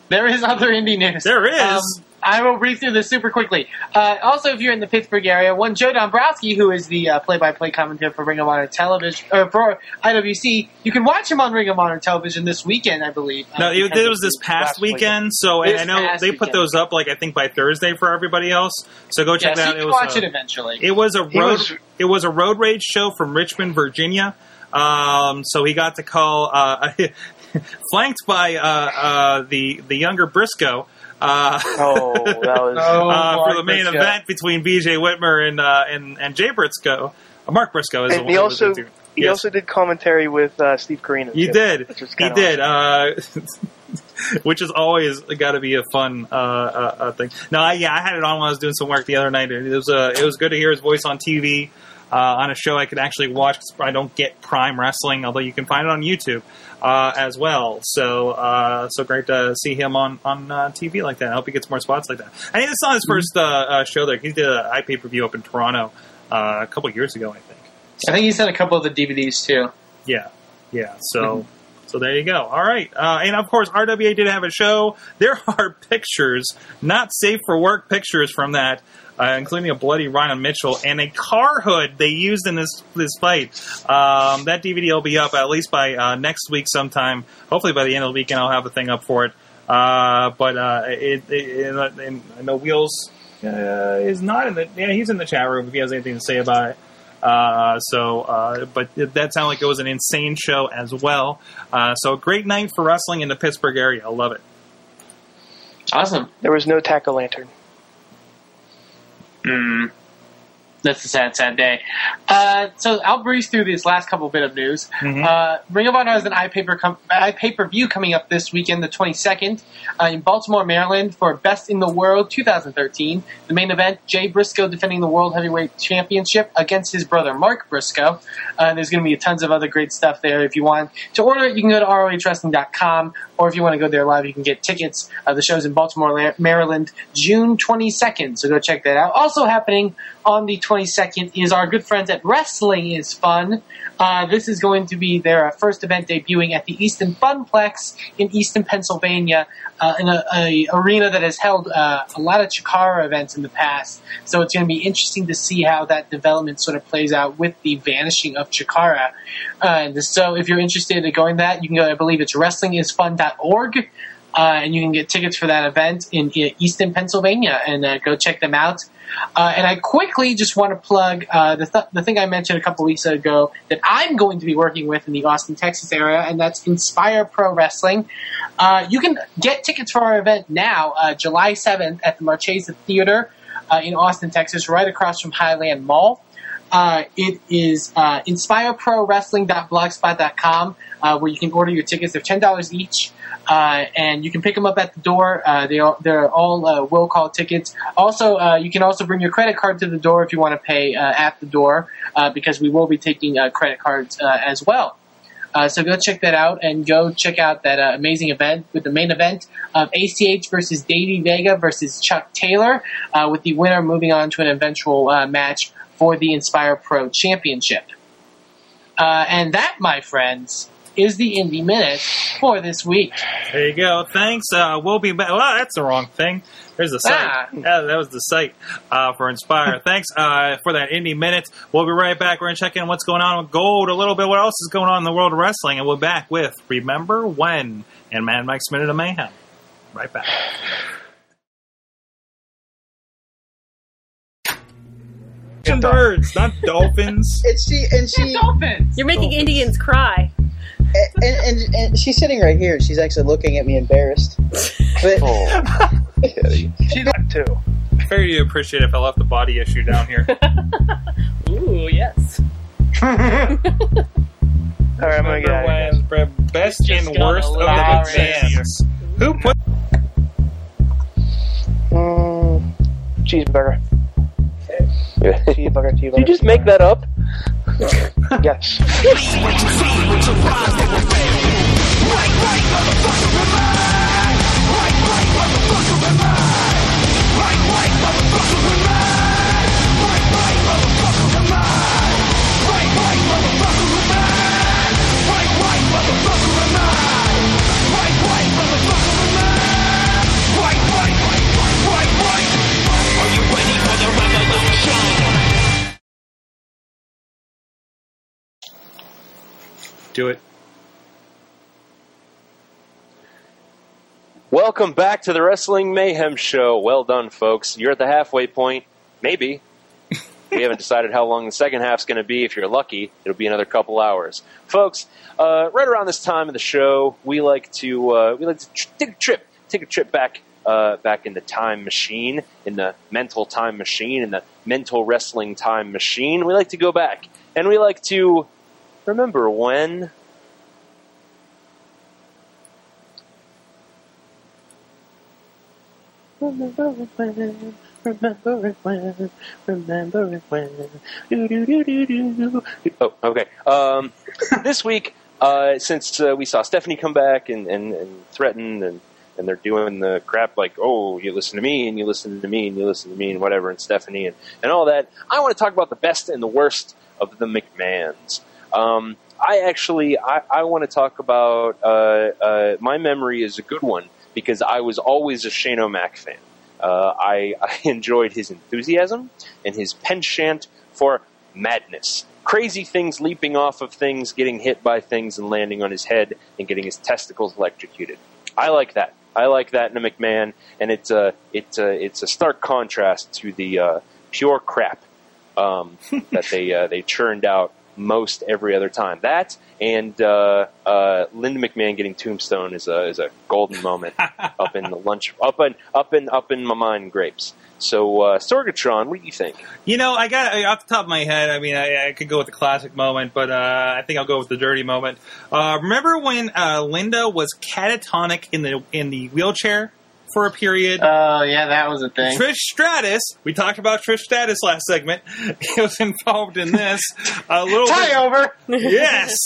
There is other indie news. There is. Um, I will read through this super quickly. Uh, also, if you're in the Pittsburgh area, one Joe Dombrowski, who is the uh, play-by-play commentator for Ring of Honor Television, or for I W C, you can watch him on Ring of Honor Television this weekend, I believe. No, um, it, it was this past weekend, weekend. so this I know they put weekend. those up, like I think by Thursday for everybody else. So go check yeah, that so out. You can it watch was a, it eventually. It was a road. Was, it was a road rage show from Richmond, Virginia. Um, so he got to call, uh, flanked by uh, uh, the the younger Briscoe. Uh, oh, that was uh, for the main Briscoe. event between B J Whitmer and uh, and and Jay Briscoe. Uh, Mark Briscoe is and the one. He also yes. he also did commentary with uh, Steve Corino. He too, did. He did. Awesome. Uh, which is always got to be a fun uh, uh, thing. No, I, yeah, I had it on when I was doing some work the other night. It was uh, it was good to hear his voice on T V. Uh, on a show I could actually watch because I don't get Prime Wrestling, although you can find it on YouTube uh, as well. So uh, so great to see him on, on uh, T V like that. I hope he gets more spots like that. I think this is on his mm-hmm. first uh, uh, show there. He did an iPay-per-view up in Toronto uh, a couple years ago, I think. So, I think he's had a couple of the D V Ds, too. Yeah, yeah, so... Mm-hmm. So there you go. All right. Uh, and, of course, R W A did have a show. There are pictures, not safe for work pictures from that, uh, including a bloody Ryan Mitchell and a car hood they used in this this fight. Um, that D V D will be up at least by uh, next week sometime. Hopefully by the end of the weekend I'll have a thing up for it. Uh, but uh, it, it, it, and I know Wheels uh, is not in the yeah, – he's in the chat room if he has anything to say about it. Uh, so, uh, but that sounded like it was an insane show as well. Uh, so a great night for wrestling in the Pittsburgh area. I love it. Awesome. There was no Tack-O-Lantern. Mm. That's a sad, sad day. Uh, so I'll breeze through these last couple bit of news. Mm-hmm. Uh, Ring of Honor has an iPay-per-view com- iPay coming up this weekend, the twenty-second, uh, in Baltimore, Maryland, for Best in the World twenty thirteen. The main event, Jay Briscoe defending the World Heavyweight Championship against his brother Mark Briscoe. Uh, there's going to be tons of other great stuff there. If you want to order it, you can go to R O H Wrestling dot com, or if you want to go there live, you can get tickets. Uh, the show's in Baltimore, Maryland, June twenty-second, so go check that out. Also happening on the twenty-second is our good friends at Wrestling is Fun. Uh, this is going to be their first event debuting at the Easton Funplex in Easton, Pennsylvania, uh, in a, a arena that has held uh, a lot of Chikara events in the past. So it's going to be interesting to see how that development sort of plays out with the vanishing of Chikara. Uh, and so if you're interested in going that, you can go, I believe it's wrestling is fun dot org. Uh, and you can get tickets for that event in Easton, Pennsylvania, and uh, go check them out. Uh, and I quickly just want to plug uh, the th- the thing I mentioned a couple weeks ago that I'm going to be working with in the Austin, Texas area, and that's Inspire Pro Wrestling. Uh, you can get tickets for our event now, uh, July seventh, at the Marchesa Theater uh, in Austin, Texas, right across from Highland Mall. Uh, it is uh, inspire pro wrestling dot blogspot dot com, uh, where you can order your tickets. They're ten dollars each, uh, and you can pick them up at the door. Uh, they all, they're all uh, will call tickets. Also, uh, you can also bring your credit card to the door if you want to pay uh, at the door, uh, because we will be taking uh, credit cards uh, as well. Uh, so go check that out, and go check out that uh, amazing event with the main event of A C H versus Davey Vega versus Chuck Taylor, uh, with the winner moving on to an eventual uh, match for the Inspire Pro Championship. Uh, and that, my friends, is the Indie Minute for this week. There you go. Thanks. Uh, we'll be back. Well, that's the wrong thing. There's the site. Ah. Yeah, that was the site uh, for Inspire. Thanks uh, for that Indie Minute. We'll be right back. We're going to check in what's going on with Gold a little bit, what else is going on in the world of wrestling, and we'll be back with Remember When and Mad Mike's Minute of Mayhem. Right back. Birds, not dolphins. And she and she. Yeah, dolphins. You're making dolphins. Indians cry. And, and, and and she's sitting right here. She's actually looking at me, embarrassed. But oh, she'd like to. Very appreciate if I left the body issue down here. Ooh, yes. All right, my guy. Best and worst of the big bands. Who put? Mm, cheeseburger. Cheeseburger, cheeseburger. Did you just make that up? Yes. Do it. Welcome back to the Wrestling Mayhem Show. Well done, folks. You're at the halfway point. Maybe. We haven't decided how long the second half's going to be. If you're lucky, it'll be another couple hours. Folks, uh, right around this time of the show, we like to uh, we like to tr- take a trip, take a trip back uh, back in the time machine, in the mental time machine, in the mental wrestling time machine. We like to go back, and we like to remember when? Remember when? Remember when? Remember when? Do do do do do. Oh, okay. Um, this week, uh, since uh, we saw Stephanie come back and and, and threaten and. And they're doing the crap like, oh, you listen to me, and you listen to me, and you listen to me, and whatever, and Stephanie, and, and all that. I want to talk about the best and the worst of the McMahons. Um, I actually, I, I want to talk about, uh, uh, my memory is a good one, because I was always a Shane O'Mac fan. Uh, I, I enjoyed his enthusiasm and his penchant for madness. Crazy things leaping off of things, getting hit by things, and landing on his head, and getting his testicles electrocuted. I like that. I like that in a McMahon, and it's a it's a it's a stark contrast to the uh, pure crap um, that they uh, they churned out most every other time. That and uh, uh, Linda McMahon getting Tombstone is a is a golden moment up in the lunch up in up in up in my mind grapes. So, uh, Sorgatron, what do you think? You know, I got off the top of my head. I mean, I, I could go with the classic moment, but uh, I think I'll go with the dirty moment. Uh, remember when uh, Linda was catatonic in the in the wheelchair for a period? Oh, uh, yeah, that was a thing. Trish Stratus. We talked about Trish Stratus last segment. He was involved in this a little. Tie bit, over. Yes.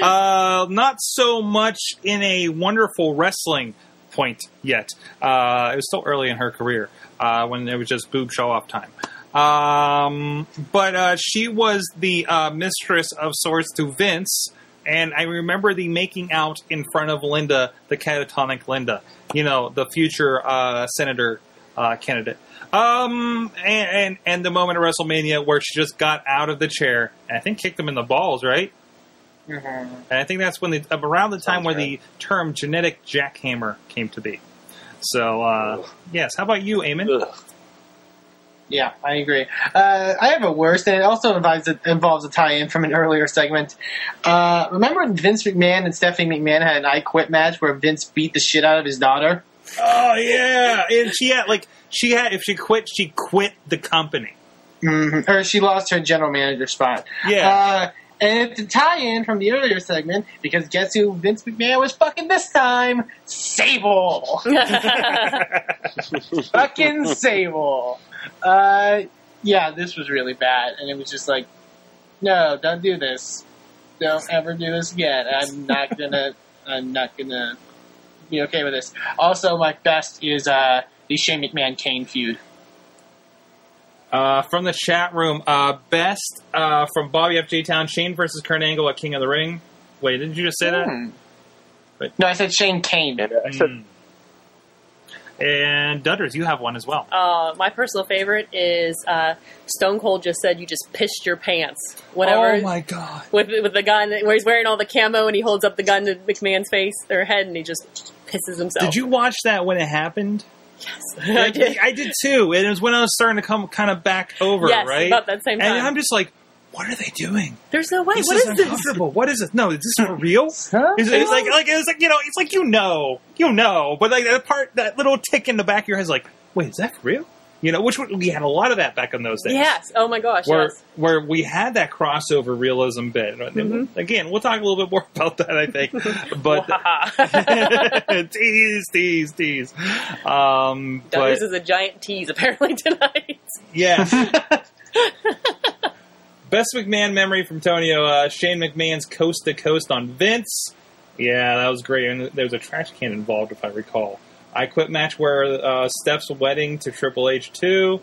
Uh, not so much in a wonderful wrestling point yet. Uh, it was still early in her career. Uh, when it was just boob show-off time. Um, but uh, she was the uh, mistress of sorts to Vince, and I remember the making out in front of Linda, the catatonic Linda, you know, the future uh, senator uh, candidate. Um, and, and, and the moment of WrestleMania where she just got out of the chair, and I think kicked him in the balls, right? Mm-hmm. And I think that's when the, around the time Sounds where right. the term genetic jackhammer came to be. So, uh, yes. How about you, Eamon? Ugh. Yeah, I agree. Uh, I have a worst, and it also involves a, involves a tie-in from an earlier segment. Uh, remember when Vince McMahon and Stephanie McMahon had an I Quit match where Vince beat the shit out of his daughter? Oh, yeah. And she had, like, she had, if she quit, she quit the company. Mm-hmm. Or she lost her general manager spot. Yeah. Uh, and it's a tie-in from the earlier segment, because guess who Vince McMahon was fucking this time? Sable! Fucking Sable. Uh, yeah, this was really bad, and it was just like, no, don't do this. Don't ever do this again. I'm not gonna, I'm not gonna be okay with this. Also, my best is uh, the Shane McMahon-Kane feud. Uh, from the chat room, uh, best uh, from Bobby F. J. Town, Shane versus Kurt Angle at King of the Ring. Wait, didn't you just say mm. that? But, no, I said Shane Kane. Yeah, I said... Mm. And Dudders, you have one as well. Uh, my personal favorite is uh, Stone Cold just said you just pissed your pants. Whatever. Oh my god! With with the gun where he's wearing all the camo and he holds up the gun to McMahon's face or head and he just pisses himself. Did you watch that when it happened? Yes, I did. I did too. And it was when I was starting to come kind of back over, yes, right? About that same time. And I'm just like, what are they doing? There's no way. This what is, is this? Uncomfortable. What is it? No, is this for real? Huh? It's, it's like, like it's like you know, it's like you know, you know. But like that part, that little tick in the back of your head is like, wait, is that for real? You know, which we had a lot of that back in those days. Yes. Oh my gosh. Where yes. where we had that crossover realism bit. Mm-hmm. Again, we'll talk a little bit more about that, I think. But tease, tease, tease. Um, but, this is a giant tease apparently tonight. Yes. Best McMahon memory from Tonio, uh, Shane McMahon's Coast to Coast on Vince. Yeah, that was great. And there was a trash can involved, if I recall. I Quit match where uh, Steph's wedding to Triple H too.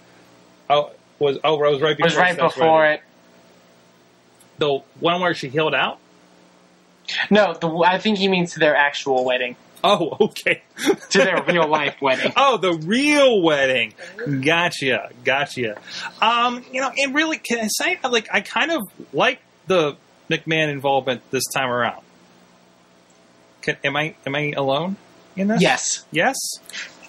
Oh, was oh, it was right before it. Was right Steph's before wedding. It. The one where she healed out? No, the, I think he means to their actual wedding. Oh, okay. To their real life wedding. Oh, the real wedding. Gotcha, gotcha. Um, you know, and really, can I say, like, I kind of like the McMahon involvement this time around. Can, am I am I alone in this? Yes, yes,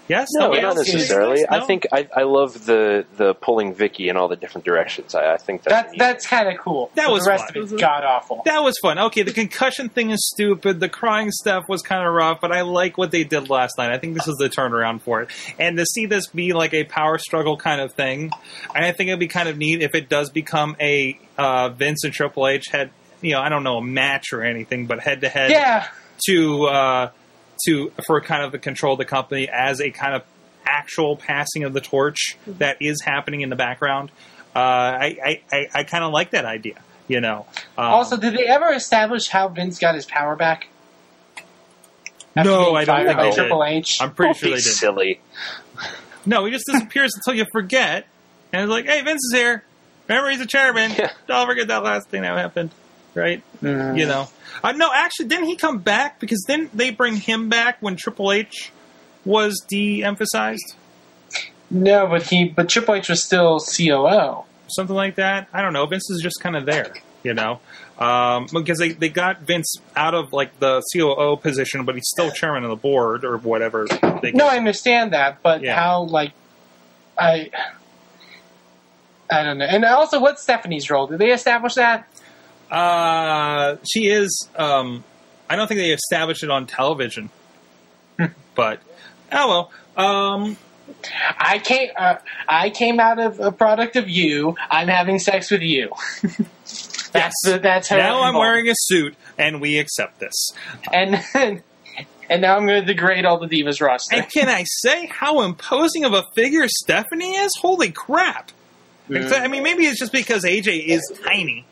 yes. No, no not necessarily. No? I think I, I love the the pulling Vicky in all the different directions. I, I think that's that, that's kind of cool. That but was the rest fun. Of it god awful. That was fun. Okay, the concussion thing is stupid. The crying stuff was kind of rough, but I like what they did last night. I think this is the turnaround for it. And to see this be like a power struggle kind of thing, and I think it'd be kind of neat if it does become a uh, Vince and Triple H head. You know, I don't know a match or anything, but head to head. Yeah. To uh, to for kind of the control of the company as a kind of actual passing of the torch mm-hmm. that is happening in the background. Uh, I I, I, I kind of like that idea, you know. Um, also, did they ever establish how Vince got his power back? After no, I don't think they Triple did. H? I'm pretty That'd sure they did. Silly. No, he just disappears until you forget, and it's like, hey, Vince is here. Remember, he's a chairman. Yeah. Don't forget that last thing that happened, right? Mm. You know. Uh, no, actually, didn't he come back? Because didn't they bring him back when Triple H was de-emphasized? No, but he but Triple H was still C O O. Something like that. I don't know. Vince is just kind of there, you know? Um, because they, they got Vince out of, like, the C O O position, but he's still chairman of the board or whatever. They no, I understand that, but yeah. how, like, I... I don't know. And also, what's Stephanie's role? Did they establish that? Uh, she is, um, I don't think they established it on television, but, oh well, um, I came, uh, I came out of a product of you. I'm having sex with you. that's yes. the, that's how. Now I'm, I'm wearing a suit, and we accept this. And then, and now I'm going to degrade all the Divas roster. And can I say how imposing of a figure Stephanie is? Holy crap! Mm. I mean, maybe it's just because A J is tiny,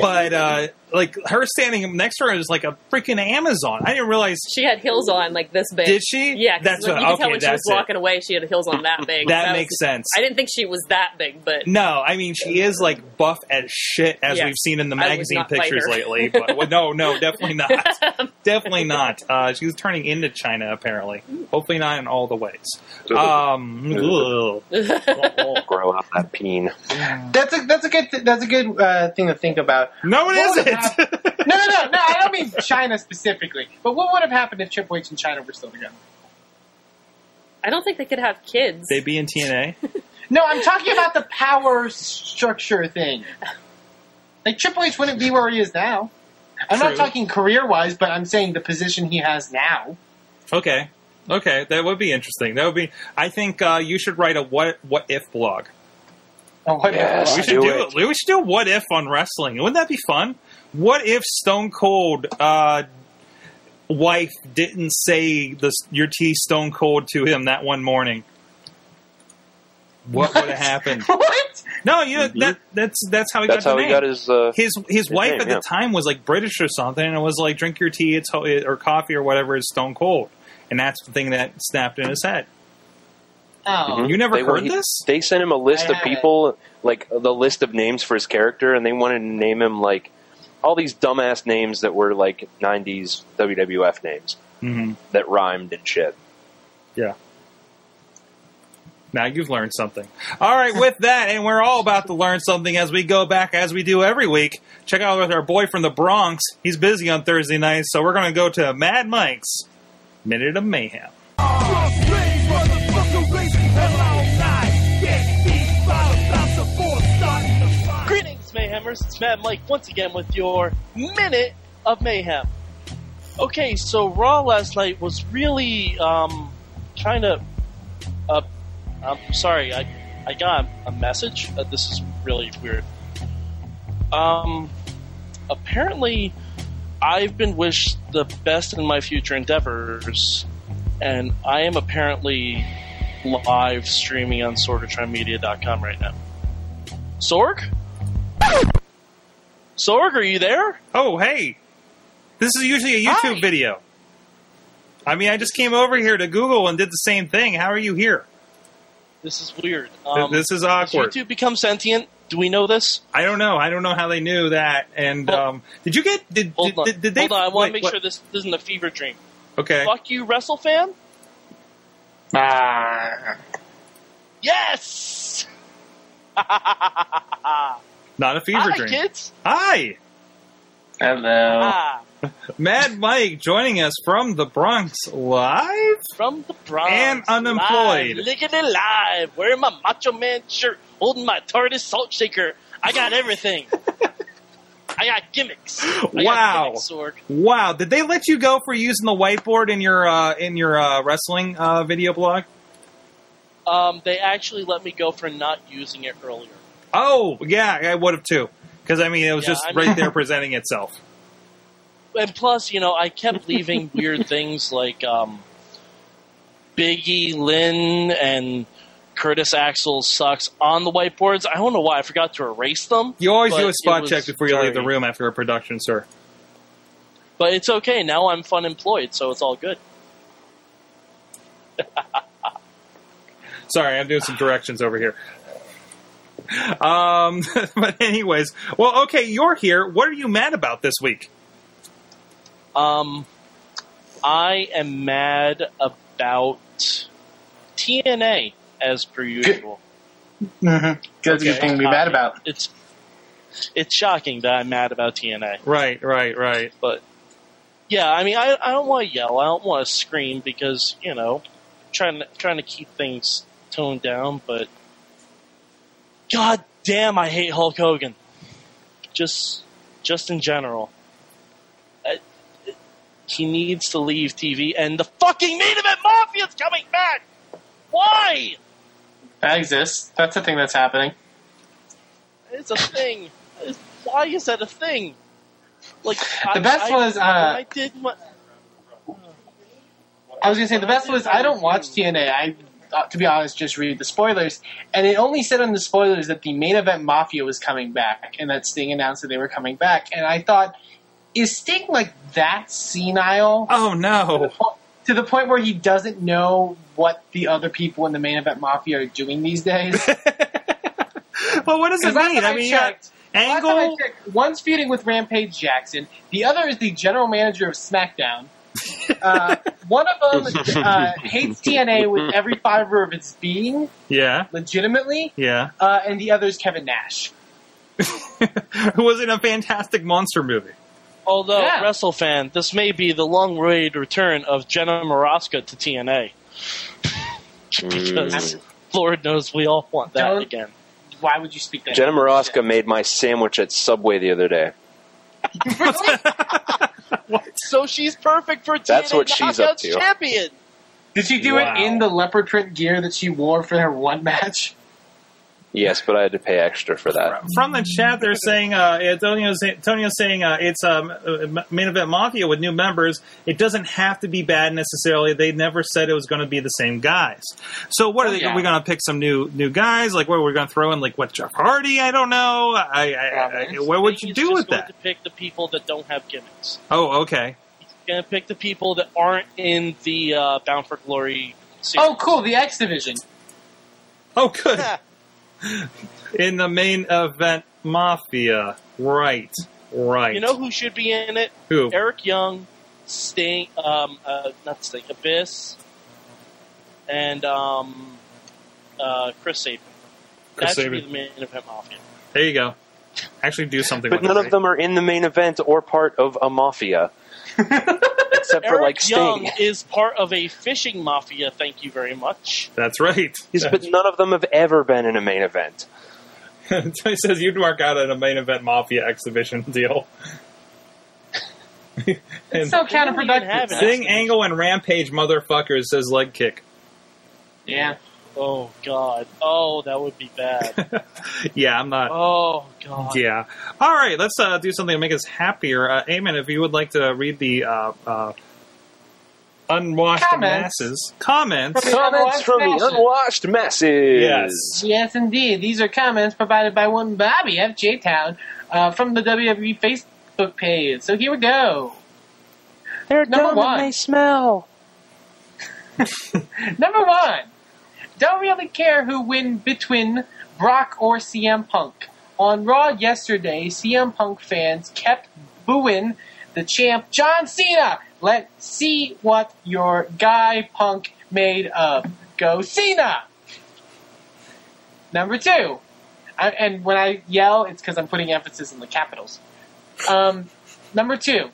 but uh, like her standing next to her is like a freaking Amazon. I didn't realize she had heels on like this big. Did she? Yeah, that's like, what. You could okay, tell when she was walking it. away, she had heels on that big. that, that makes was, sense. I didn't think she was that big, but no, I mean she is like buff as shit, as yes, we've seen in the magazine pictures lately. But well, no, no, definitely not. definitely not. Uh, she was turning into China apparently. Hopefully not in all the ways. Um, grow out that peen. That's a that's a good th- that's a good uh, thing to think. About. No, it isn't. Happened- no, no, no, no. I don't mean China specifically. But what would have happened if Triple H and China were still together? I don't think they could have kids. They'd be in T N A? No, I'm talking about the power structure thing. Like, Triple H wouldn't be where he is now. I'm True. not talking career-wise, but I'm saying the position he has now. Okay. Okay. That would be interesting. That would be... I think uh, you should write a what, what if blog. Oh, what yes, if? We should do, do it. We should do what if on wrestling. Wouldn't that be fun? What if Stone Cold uh, wife didn't say the, your tea Stone Cold to him that one morning? What, what? would have happened? What? No, you know, that, that's that's how he that's got how the name. He got his, uh, his his wife name, at the yeah. time was like British or something, and it was like drink your tea it's ho- or coffee or whatever is Stone Cold, and that's the thing that snapped in his head. Oh. You never they heard were, this? They sent him a list of people, it. like the list of names for his character, and they wanted to name him like all these dumbass names that were like nineties W W F names mm-hmm. that rhymed and shit. Yeah. Now you've learned something. All right, with that, and we're all about to learn something as we go back, as we do every week. Check out with our boy from the Bronx. He's busy on Thursday nights, so we're going to go to Mad Mike's Minute of Mayhem. Mayhemers, it's Mad Mike once again with your Minute of Mayhem. Okay, so Raw last night was really um, kind of. Uh, I'm sorry, I I got a message. Uh, this is really weird. Um, apparently, I've been wished the best in my future endeavors, and I am apparently live streaming on sorgatron media dot com right now. Sorg? Sorg, are you there? Oh, hey. This is usually a YouTube Hi. video. I mean, I just came over here to Google and did the same thing. How are you here? This is weird. Um, this is awkward. Did YouTube become sentient? Do we know this? I don't know. I don't know how they knew that. And well, um, did you get... Did, hold on. Did, did they, hold on. I want to make what? sure this isn't a fever dream. Okay. Fuck you, WrestleFan? Ah. Yes! Not a fever Hi, dream. Hi, kids. Hi. Hello. Ah. Mad Mike joining us from the Bronx live? From the Bronx. And unemployed. Ligging alive. Wearing my Macho Man shirt. Holding my TARDIS salt shaker. I got everything. I got gimmicks. I wow. Got gimmicks, Sorg. Wow. Did they let you go for using the whiteboard in your uh, in your uh, wrestling uh, video blog? Um, they actually let me go for not using it earlier. Oh, yeah, I would have, too. Because, I mean, it was yeah, just I mean, right there presenting itself. And plus, you know, I kept leaving weird things like um, Big E, Lynn, and Curtis Axel sucks on the whiteboards. I don't know why. I forgot to erase them. You always do a spot check before you dirty. leave the room after a production, sir. But it's okay. Now I'm fun employed, so it's all good. Sorry, I'm doing some directions over here. Um, but anyways, well, okay, you're here. What are you mad about this week? Um, I am mad about T N A as per usual. Mm-hmm. That's okay. a good thing to be mad about. It's it's shocking that I'm mad about T N A. Right, right, right. But yeah, I mean, I I don't want to yell. I don't want to scream because you know, trying to, trying to keep things toned down, but. God damn, I hate Hulk Hogan. Just just in general. I, he needs to leave T V, and the fucking Main Event Mafia's coming back! Why? That exists. That's a thing that's happening. It's a thing. It's, why is that a thing? Like the I, best I, was uh, I did. My, uh, I was gonna say the best was I don't watch T N A. I, uh, to be honest, just read the spoilers, and it only said on the spoilers that the main event Mafia was coming back, and that Sting announced that they were coming back, and I thought, is Sting like that senile? Oh no! To the, po- to the point where he doesn't know what the other people in the main event Mafia are doing these days. Well, what does it mean? I mean, yeah. Angle. Last time I checked, one's feuding with Rampage Jackson. The other is the general manager of SmackDown. Uh, one of them uh, hates T N A with every fiber of its being. Yeah. Legitimately. Yeah. Uh, and the other is Kevin Nash. Who was in a fantastic monster movie. Although, yeah. WrestleFan, this may be the long-awaited return of Jenna Morosca to T N A. Because, Lord knows, we all want that Don't- again. Why would you speak that? Jenna Morosca made my sandwich at Subway the other day. Really? What? So she's perfect for T N A. That's what she's up to. Champion. Did she do wow. it in the leopard print gear that she wore for her one match? Yes, but I had to pay extra for that. From the chat, they're saying uh, Antonio's, Antonio's saying uh, it's um, main event Mafia with new members. It doesn't have to be bad necessarily. They never said it was going to be the same guys. So what are, oh, they, yeah. are we going to pick some new new guys? Like where we're going to throw in like what Jeff Hardy? I don't know. I, I, I what would you do with that? He's just going to pick the people that don't have gimmicks. Oh, okay. He's going to pick the people that aren't in the uh, Bound for Glory series. Oh, cool. The X Division. Oh, good. Yeah. In the main event, Mafia. Right, right. You know who should be in it? Who? Eric Young, Sting, um, uh, not Sting, Abyss, and um, uh, Chris Sabin. Chris that Sabin. Should be the main event, Mafia. There you go. Actually, do something. But with none it, right? of them are in the main event or part of a Mafia, except Eric for like Sting. Young is part of a fishing mafia. Thank you very much. That's right. Yes, but none of them have ever been in a main event. He says you'd work out at a main event mafia exhibition deal. It's so counterproductive. Sting, Angle, and Rampage motherfuckers says leg kick. Yeah. Oh, God. Oh, that would be bad. Yeah, I'm not. Oh, God. Yeah. All right, let's uh, do something to make us happier. Uh, Eamon, if you would like to read the uh, uh, unwashed comments. masses. Comments. From comments from masses. the unwashed masses. Yes. Yes, indeed. These are comments provided by one Bobby F. J. Town uh, from the W W E Facebook page. So here we go. They're Number dumb and they smell. Number one. Don't really care who win between Brock or C M Punk. On Raw yesterday, C M Punk fans kept booing the champ John Cena. Let's see what your guy Punk made of. Go Cena! Number two. I, and when I yell, it's because I'm putting emphasis in the capitals. Um, number two.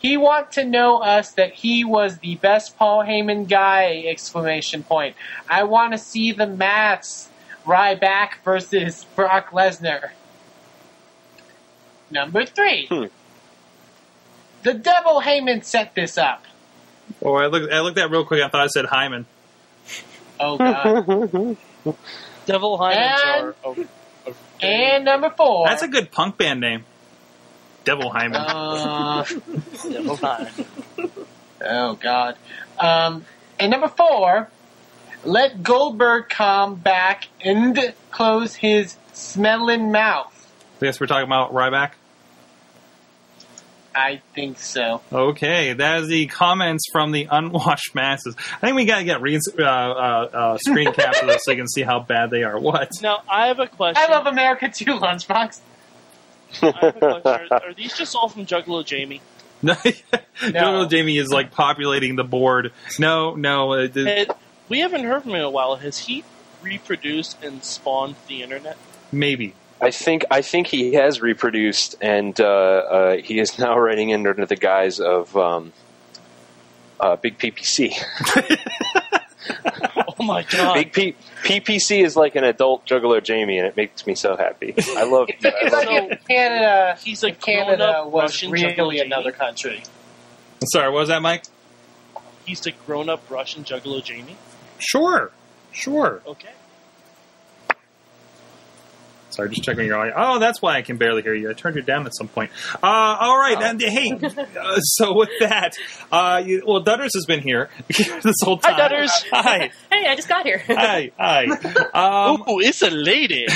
He want to know us that he was the best Paul Heyman guy, exclamation point. I want to see the maths, Ryback versus Brock Lesnar. Number three. Hmm. The devil Heyman set this up. Oh, I looked, I looked at it real quick. I thought I said Hyman. Oh, God. Devil Hyman. And, oh, and number four. That's a good punk band name. Devil Hyman. Uh, Devil Hyman. Oh, God. Um, and number four, let Goldberg come back and close his smelling mouth. Yes, we're talking about Ryback? I think so. Okay, that is the comments from the unwashed masses. I think we got to get re- uh, uh, uh, screen caps of this so you can see how bad they are. What? Now, I have a question. I love America too, Lunchbox. I have a question. Are, are these just all from Juggalo Jamie? No, Juggalo Jamie is like populating the board. No, no. It, it, we haven't heard from him in a while. Has he reproduced and spawned the internet? Maybe. I think I think he has reproduced, and uh, uh, he is now writing in under the guise of um, uh, Big P P C. Oh my God! Big P- PPC is like an adult Juggalo Jamie, and it makes me so happy. I love. It's, it's I love like Canada. He's like Canada was Russian really another country. I'm sorry, what was that, Mike? He's a grown-up Russian Juggalo Jamie. Sure. Sure. Okay. Sorry, just checking your audio. Oh, that's why I can barely hear you. I turned you down at some point. Uh, all right. Oh. And, hey, uh, so with that, uh, you, well, Dutters has been here this whole time. Hi, Dutters. Hi. Hey, I just got here. Hi. Hi. Um, oh, it's a lady.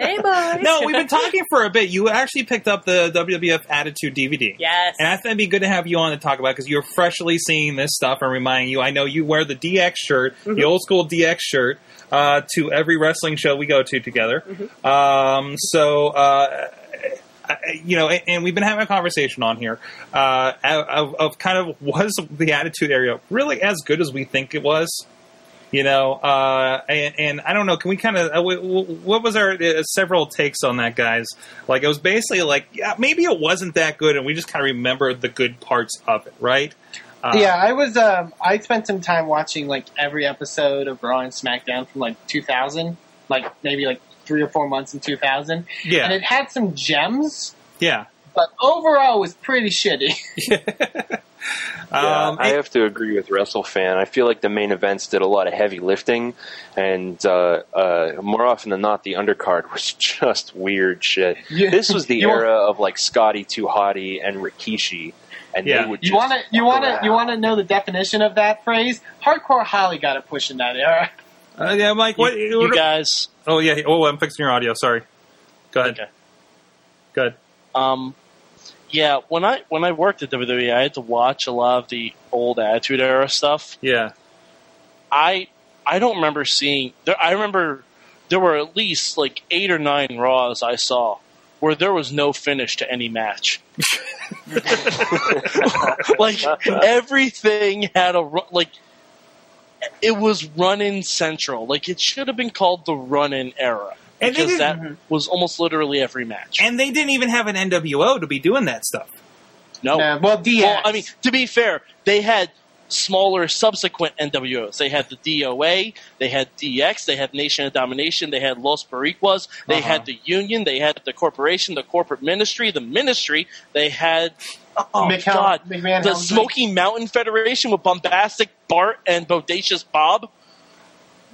Hey, boys. No, we've been talking for a bit. You actually picked up the W W F Attitude D V D. Yes. And I thought it'd be good to have you on to talk about it because you're freshly seeing this stuff and reminding you. I know you wear the D X shirt, mm-hmm. the old school D X shirt, uh, to every wrestling show we go to together. Mm-hmm. Um, so, uh, you know, and, and we've been having a conversation on here uh, of, of kind of was the Attitude Era really as good as we think it was? You know, uh, and, and I don't know, can we kind of, uh, w- w- what was our uh, several takes on that, guys? Like, it was basically like, yeah, maybe it wasn't that good, and we just kind of remembered the good parts of it, right? Um, yeah, I was, um, I spent some time watching, like, every episode of Raw and SmackDown from, like, two thousand, like, maybe, like, three or four months in two thousand. Yeah. And it had some gems. Yeah. But overall, it was pretty shitty. Yeah, um, I have to agree with WrestleFan. I feel like the main events did a lot of heavy lifting, and uh, uh, more often than not, the undercard was just weird shit. Yeah. This was the era of like Scotty Too Hotty and Rikishi, and yeah. they would. You want to you want to you want to know the definition of that phrase? Hardcore Holly got a push in that era. Uh, yeah, Mike. What you, you guys? Oh yeah. Oh, I'm fixing your audio. Sorry. Go ahead. Okay. Go ahead. Um. Yeah, when I when I worked at W W E, I had to watch a lot of the old Attitude Era stuff. Yeah, I I don't remember seeing. There, I remember there were at least like eight or nine Raws I saw where there was no finish to any match. Like everything had a like it was run-in central. Like it should have been called the run-in era. And because that was almost literally every match. And they didn't even have an N W O to be doing that stuff. No. no well, D X. Well, I mean, to be fair, they had smaller subsequent N W Os. They had the D O A, they had D X, they had Nation of Domination, they had Los Boricuas, they uh-huh. had the Union, they had the Corporation, the Corporate Ministry, the Ministry, they had... Oh, Mick God. Hel- McMahon the Hel- Smoky Hel- Mountain Federation with Bombastic Bart and Bodacious Bob.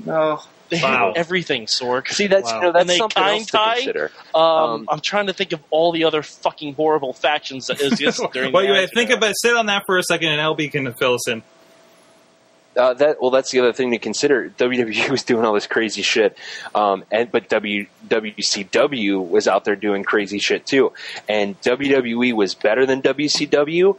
No... They wow. had everything, Sorg. See, that's wow. you know that's something else to consider. Um, um, I'm trying to think of all the other fucking horrible factions that exist during. Well, you think about sit on that for a second, and L B can fill us in. Uh, that well, that's the other thing to consider. W W E was doing all this crazy shit, um, and but w, WCW was out there doing crazy shit too. And W W E was better than W C W,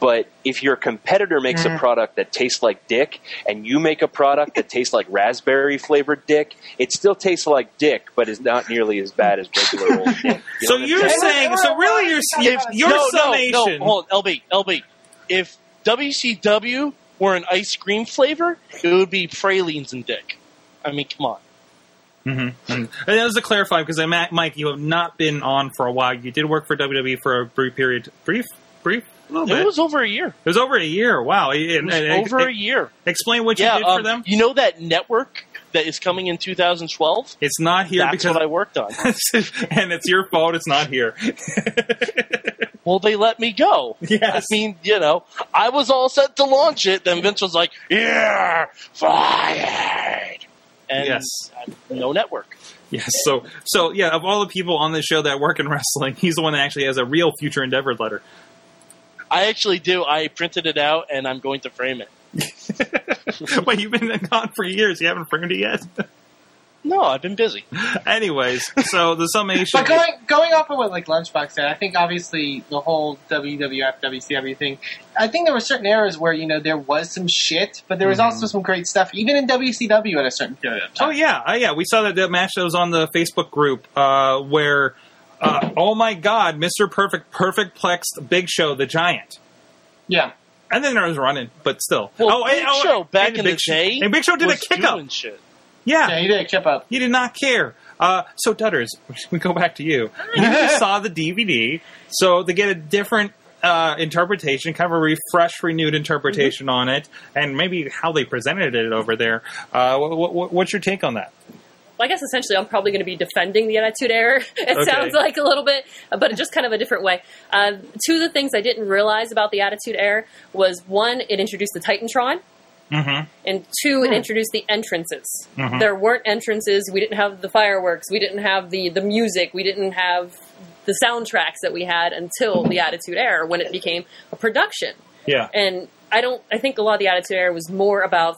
but if your competitor makes mm. a product that tastes like dick, and you make a product that tastes like raspberry flavored dick, it still tastes like dick, but is not nearly as bad as regular old dick. You so you're saying? So really, you're if, your no, summation? No, no, hold on, L B, L B. If W C W were an ice cream flavor, it would be pralines and dick. I mean, come on. Mm-hmm. And that was to clarify, because I'm at, Mike, you have not been on for a while. You did work for W W E for a brief period. Brief? Brief? A little bit. It was over a year. It was over a year. Wow. It, it was it, over it, a year. Explain what yeah, you did um, for them. You know that network that is coming in two thousand twelve? It's not here. That's because... what I worked on. And it's your fault it's not here. Well, they let me go. Yes. I mean, you know, I was all set to launch it. Then Vince was like, yeah, fired. And yes. No network. Yes. So, so yeah, of all the people on this show that work in wrestling, he's the one that actually has a real future endeavor letter. I actually do. I printed it out, and I'm going to frame it. Wait, you've been gone for years. You haven't framed it yet? No, I've been busy. Anyways, so the summation... But going going off of what like Lunchbox said, I think obviously the whole W W F, W C W thing, I think there were certain eras where, you know, there was some shit, but there was mm-hmm. also some great stuff, even in W C W at a certain period of time. Oh, yeah. Uh, yeah, we saw that, that match that was on the Facebook group uh, where, uh, oh my God, Mister Perfect, Perfect Plexed Big Show the Giant. Yeah. And then there was running, but still. Well, oh, Big and, oh, Show back in Big the day Sh- And Big Show did a kick-up. Shit. Yeah. yeah, he didn't keep up. He did not care. Uh, so, Dutters, we go back to you. You just saw the D V D, so they get a different uh, interpretation, kind of a refreshed, renewed interpretation mm-hmm. on it, and maybe how they presented it over there. Uh, wh- wh- what's your take on that? Well, I guess essentially I'm probably going to be defending the Attitude Era, it okay. sounds like a little bit, but just kind of a different way. Uh, two of the things I didn't realize about the Attitude Era was, one, it introduced the Titantron. Mm-hmm. And two, it introduced the entrances. Mm-hmm. There weren't entrances. We didn't have the fireworks. We didn't have the, the music. We didn't have the soundtracks that we had until the Attitude Era, when it became a production. Yeah. And I don't, I think a lot of the Attitude Era was more about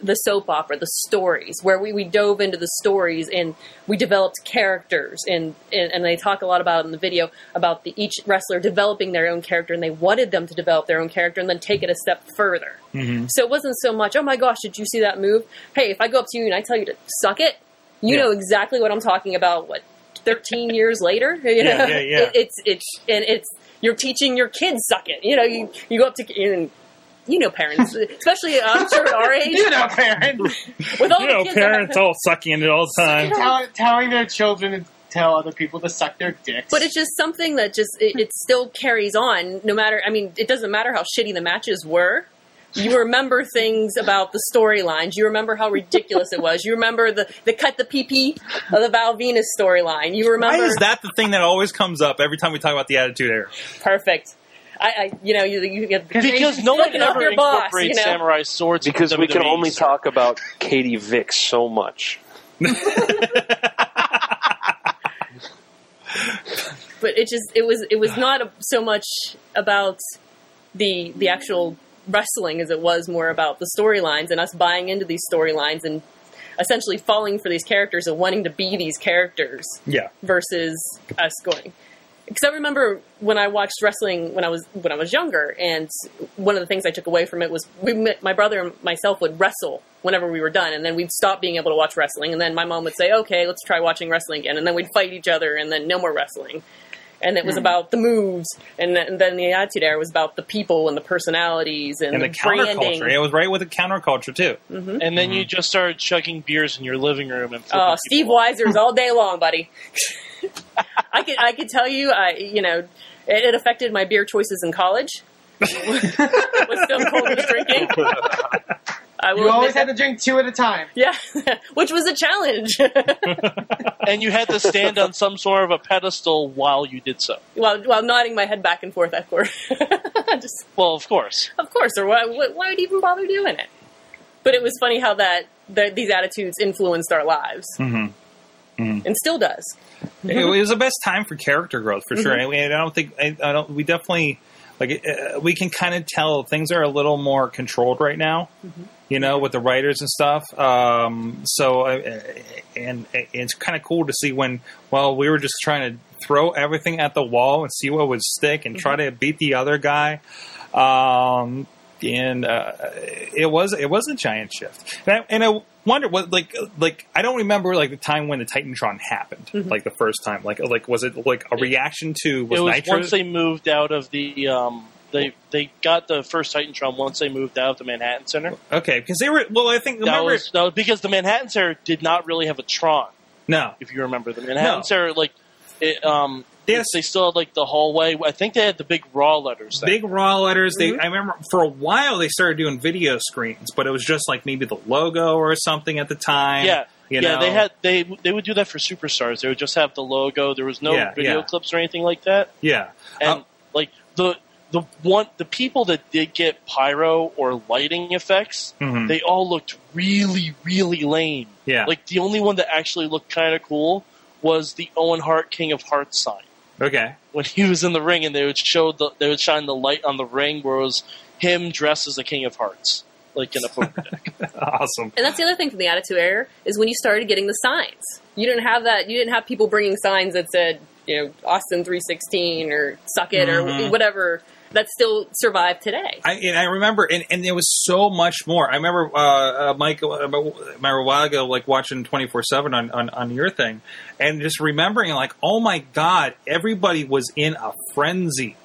the soap opera, the stories, where we, we dove into the stories and we developed characters. And, and, and they talk a lot about in the video about the, each wrestler developing their own character, and they wanted them to develop their own character and then take it a step further. Mm-hmm. So it wasn't so much, oh my gosh, did you see that move? Hey, if I go up to you and I tell you to suck it, you yeah. know exactly what I'm talking about, what, thirteen years later? You know? Yeah, yeah, yeah. It, it's, it's, and it's, you're teaching your kids suck it. You know, you, you go up to, and, you know, parents, especially I'm sure at our age. You know, parents. With all you the know, kids parents all sucking it all the time. Tell, telling their children to tell other people to suck their dicks. But it's just something that just, it, it still carries on, no matter, I mean, it doesn't matter how shitty the matches were. You remember things about the storylines. You remember how ridiculous it was. You remember the, the cut the pee-pee of the Val Venis storyline. You remember... Why is that the thing that always comes up every time we talk about the Attitude Era? Perfect. I, I you know, you, you get... Because no one can ever incorporate samurai swords. Because we can only talk about Katie Vick so much. But it just, it was, it was not so much about the the actual... wrestling as it was more about the storylines and us buying into these storylines and essentially falling for these characters and wanting to be these characters. Yeah. Versus us going. Because I remember when I watched wrestling when I was when I was younger, and one of the things I took away from it was we my brother and myself would wrestle whenever we were done, and then we'd stop being able to watch wrestling, and then my mom would say, okay, let's try watching wrestling again, and then we'd fight each other, and then no more wrestling. And it was mm. about the moves, and, th- and then the Attitude Era was about the people and the personalities and, and the, the branding. Counterculture. It was right with the counterculture, too. Mm-hmm. And then mm-hmm. you just started chugging beers in your living room. And oh, Steve Weiser's all day long, buddy. I could I could tell you, I you know, it, it affected my beer choices in college. With Stone Cold was drinking. I will you always had to drink two at a time. Yeah, which was a challenge. And you had to stand on some sort of a pedestal while you did so. While, while nodding my head back and forth, of course. Just, well, of course. Of course, or why, why would you even bother doing it? But it was funny how that, that these attitudes influenced our lives. Mm-hmm. Mm-hmm. And still does. It was the best time for character growth, for sure. Mm-hmm. I mean, I don't think, I, I don't, we definitely... Like, uh, we can kind of tell things are a little more controlled right now, mm-hmm. you know, with the writers and stuff. Um, so, uh, and, and it's kind of cool to see when, well, we were just trying to throw everything at the wall and see what would stick and mm-hmm. try to beat the other guy. Um, and uh, it was it was a giant shift. And I, and I wonder, what, like, like I don't remember, like, the time when the Titantron happened, mm-hmm. like, the first time. Like, like was it, like, a reaction to was It was Nitro? Once they moved out of the um, – they they got the first Titantron once they moved out of the Manhattan Center. Okay, because they were – well, I think – remember that was, that was because the Manhattan Center did not really have a Tron. No. If you remember. The Manhattan no. Center, like – um. Yes. They still had, like, the hallway. I think they had the big raw letters. There. Big raw letters. They, mm-hmm. I remember for a while they started doing video screens, but it was just, like, maybe the logo or something at the time. Yeah. You yeah, know? they had they they would do that for Superstars. They would just have the logo. There was no yeah, video yeah. clips or anything like that. Yeah. And, um, like, the the one the people that did get pyro or lighting effects, mm-hmm. they all looked really, really lame. Yeah. Like, the only one that actually looked kind of cool was the Owen Hart King of Hearts sign. Okay. When he was in the ring, and they would show the, they would shine the light on the ring, where it was him dressed as a King of Hearts, like in a poker deck. Awesome. And that's the other thing from the Attitude Era is when you started getting the signs. You didn't have that. You didn't have people bringing signs that said, you know, Austin three sixteen or Suck It mm-hmm. or whatever. That still survived today. I, and I remember, and, and there was so much more. I remember, uh, uh, Mike, uh, I remember a while ago, like watching twenty-four seven on, on, on your thing, and just remembering, like, oh my God, everybody was in a frenzy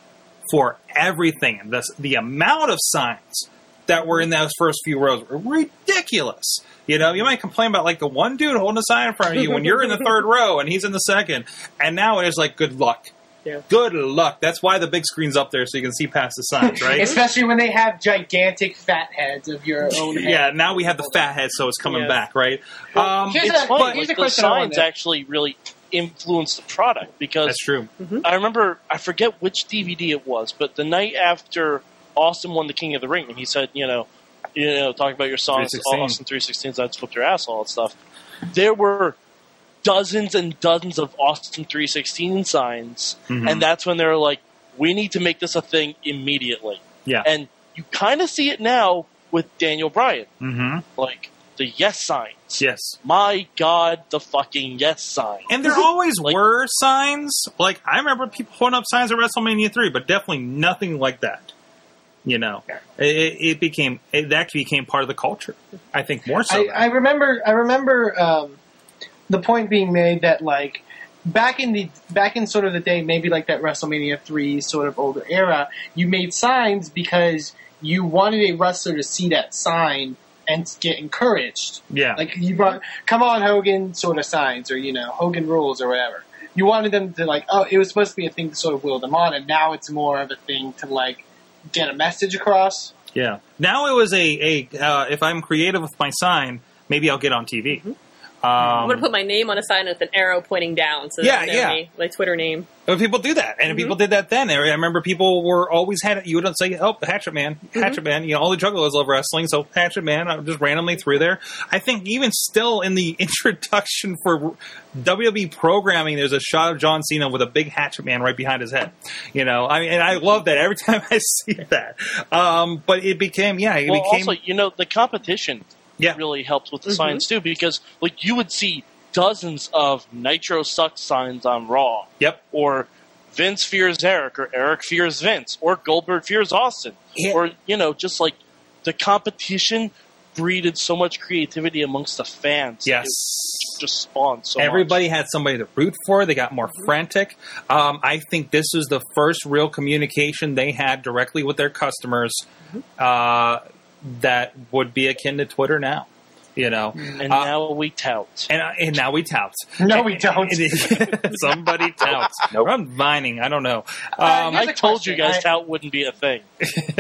for everything. The, the amount of signs that were in those first few rows were ridiculous. You know, you might complain about, like, the one dude holding a sign in front of you when you're in the third row and he's in the second, and now it is like, good luck. Yeah. Good luck. That's why the big screen's up there, so you can see past the signs, right? Especially when they have gigantic fat heads of your own head. Yeah, now we have the fat head, so it's coming yeah. back, right? Well, um, here's it's a, funny. Here's like, a question the signs actually really influenced the product, because that's true. Mm-hmm. I remember, I forget which D V D it was, but the night after Austin won the King of the Ring, and he said, you know, you know, talking about your songs, Austin three sixteens, I'd Flipped Your Ass, all that stuff. There were dozens and dozens of Austin three sixteen signs, mm-hmm. and that's when they were like, we need to make this a thing immediately. Yeah. And you kind of see it now with Daniel Bryan. Mm-hmm. Like, the yes signs. Yes. My God, the fucking yes signs. And there always like, were signs. Like, I remember people putting up signs at WrestleMania three, but definitely nothing like that. You know, yeah. it, it became it, that became part of the culture. I think more so. I, I remember. I remember um, the point being made that like back in the back in sort of the day, maybe like that WrestleMania three sort of older era, you made signs because you wanted a wrestler to see that sign and get encouraged. Yeah, like you brought "Come on Hogan" sort of signs, or you know Hogan rules or whatever. You wanted them to like. Oh, it was supposed to be a thing to sort of will them on, and now it's more of a thing to like. Get a message across. Yeah. Now it was a, a uh, if I'm creative with my sign, maybe I'll get on T V. Mm-hmm. um, I'm going to put my name on a sign with an arrow pointing down. So yeah, yeah. Me, my Twitter name. But people do that. And mm-hmm. people did that then. I remember people were always had you would say, oh, Hatchet Man, Hatchet mm-hmm. Man. You know, all the juggalos love wrestling. So Hatchet Man, I just randomly threw there. I think even still in the introduction for W W E programming, there's a shot of John Cena with a big Hatchet Man right behind his head. You know, I mean, and I love that every time I see that. Um, but it became, yeah, it well, became. Also, you know, the competition yeah. really helps with the mm-hmm. signs too, because like you would see dozens of Nitro Sucks signs on Raw. Yep. Or Vince fears Eric, or Eric fears Vince, or Goldberg fears Austin. Yeah. Or, you know, just like the competition breeded so much creativity amongst the fans. Yes. It just spawned so Everybody much. Had somebody to root for. They got more frantic. Um, I think this is the first real communication they had directly with their customers uh, that would be akin to Twitter now. You know, and uh, now we tout, and, and now we tout. No, and, we don't. Somebody touts. Nope. I'm vining. I don't know. Um, uh, I told question. you guys I... tout wouldn't be a thing.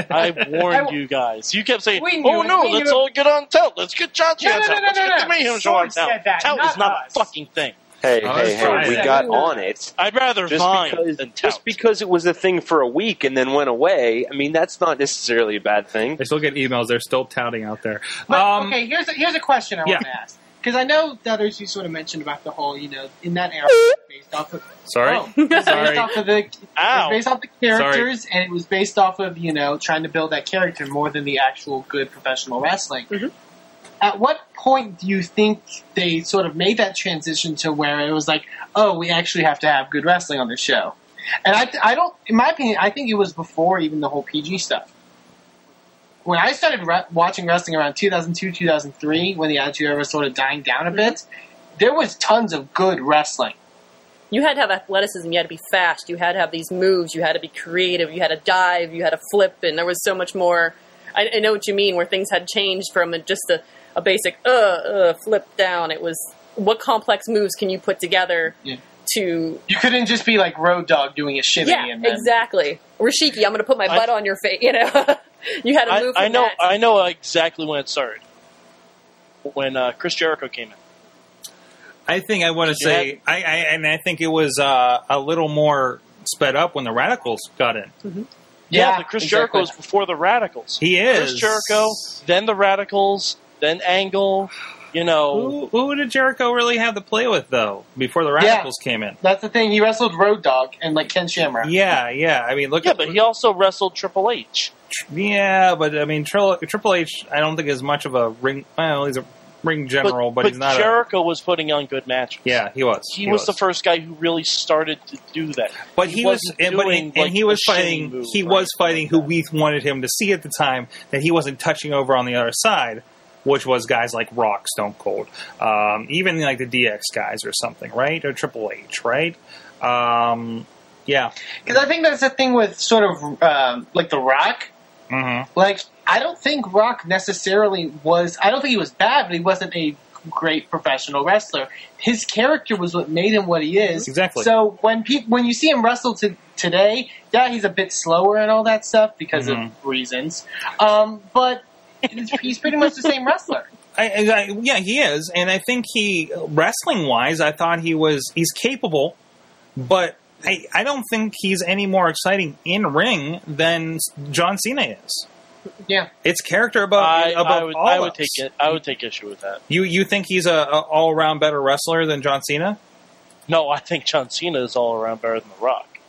I warned I w- you guys. You kept saying, "Oh no, let's all get on tout. Let's get Chachi on tout. Let's get Mayhem Show on tout." Tout is not a fucking thing. Hey, hey, hey! We got on it. I'd rather vine than tout. Just because it was a thing for a week and then went away, I mean, that's not necessarily a bad thing. They still get emails. They're still touting out there. But, um, okay, here's a, here's a question I yeah. want to ask. Because I know that as you sort of mentioned about the whole, you know, in that era, based off of... Sorry. Oh, Sorry. Based off of the, based off the characters, Sorry. and it was based off of, you know, trying to build that character more than the actual good professional wrestling. Mm-hmm. At what point do you think they sort of made that transition to where it was like, oh, we actually have to have good wrestling on this show? And I, I don't, in my opinion, I think it was before even the whole P G stuff. When I started re- watching wrestling around two thousand two, two thousand three, when the Attitude Era was sort of dying down a bit, there was tons of good wrestling. You had to have athleticism, you had to be fast, you had to have these moves, you had to be creative, you had to dive, you had to flip, and there was so much more, I, I know what you mean, where things had changed from just a... a basic uh, uh, flip down. It was what complex moves can you put together yeah. to... You couldn't just be like Road Dogg doing a shimmy. Yeah, and then... exactly. Rashiki, I'm going to put my butt I, on your face. You know, you had to move I, I know. That. I know exactly when it started. When uh, Chris Jericho came in. I think I want to say... I, I And I think it was uh, a little more sped up when the Radicals got in. Mm-hmm. Yeah, yeah, but Chris exactly. Jericho was before the Radicals. He is. Chris Jericho, then the Radicals... Then Angle, you know. Who, who did Jericho really have to play with, though, before the Radicals yeah, came in? That's the thing. He wrestled Road Dogg and, like, Ken Shamrock. Yeah, yeah. I mean, look yeah, at... Yeah, but he also wrestled Triple H. Yeah, but, I mean, Triple, Triple H, I don't think is much of a ring... Well, he's a ring general, but, but, but he's not Jericho a, was putting on good matches. Yeah, he was. He, he was, was the first guy who really started to do that. But he, he was... And, doing, and, like, and he was fighting... Move, he right, was fighting who we wanted him to see at the time, that he wasn't touching over on the other side. Which was guys like Rock, Stone Cold, um, even like the D X guys or something, right? Or Triple H, right? Um, yeah. Because I think that's the thing with sort of um, like the Rock. Mm-hmm. Like, I don't think Rock necessarily was, I don't think he was bad, but he wasn't a great professional wrestler. His character was what made him what he is. Exactly. So when pe- when you see him wrestle to today, yeah, he's a bit slower and all that stuff because mm-hmm. of reasons. Um, but... He's pretty much the same wrestler. I, I, yeah, he is. And I think he, wrestling-wise, I thought he was, he's capable, but I, I don't think he's any more exciting in ring than John Cena is. Yeah, it's character above, I, above I would, all I would us. Take it. I would take issue with that. You you think he's a, a all around better wrestler than John Cena? No, I think John Cena is all around better than The Rock.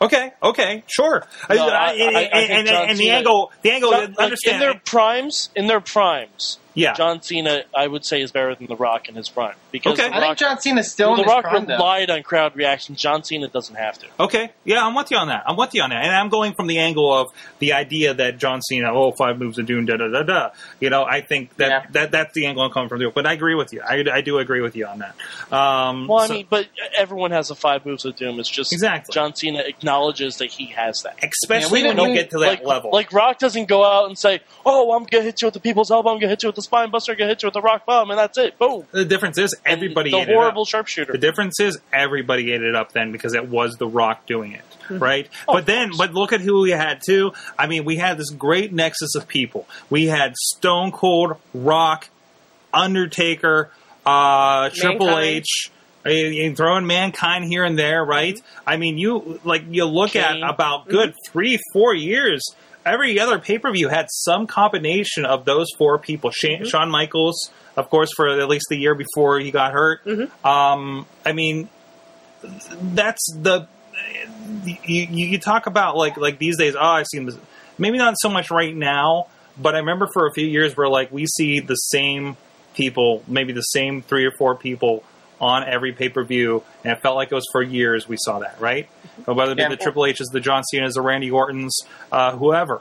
Okay, okay, sure. No, I, I, I, I, I and John and Cena, the angle, the angle. John, understand like in their primes, in their primes. Yeah. John Cena, I would say, is better than The Rock in his prime. Because okay. Rock, I think John Cena's still in his prime, The Rock relied though. on crowd reaction. John Cena doesn't have to. Okay. Yeah, I'm with you on that. I'm with you on that. And I'm going from the angle of the idea that John Cena, oh, five moves of doom, da-da-da-da. You know, I think that, yeah. that, that that's the angle I'm coming from. But I agree with you. I, I do agree with you on that. Um, well, I so, mean, but everyone has the five moves of doom. It's just exactly. John Cena acknowledges that he has that. Especially Man, we when you get to that like, level. Like, Rock doesn't go out and say, oh, I'm going to hit you with the people's elbow. I'm going to hit you with the spine buster, gonna hit you with a rock bomb, and that's it. Boom. The difference is everybody the ate it up. The horrible sharpshooter. The difference is everybody ate it up then because it was The Rock doing it, mm-hmm. right? Oh, but then, but look at who we had too. I mean, we had this great nexus of people. We had Stone Cold, Rock, Undertaker, uh, Triple H. And throwing Mankind here and there, right? Mm-hmm. I mean, you like you look Kane. at about good mm-hmm. three, four years. Every other pay-per-view had some combination of those four people. Shane, mm-hmm. Shawn Michaels, of course, for at least the year before he got hurt. Mm-hmm. Um, I mean, that's the you, you talk about like like these days. Oh, I've seen this. Maybe not so much right now, but I remember for a few years where like we see the same people, maybe the same three or four people on every pay-per-view, and it felt like it was for years we saw that, right? Whether it be yeah. the Triple H's, the John Cena's, the Randy Orton's, uh, whoever.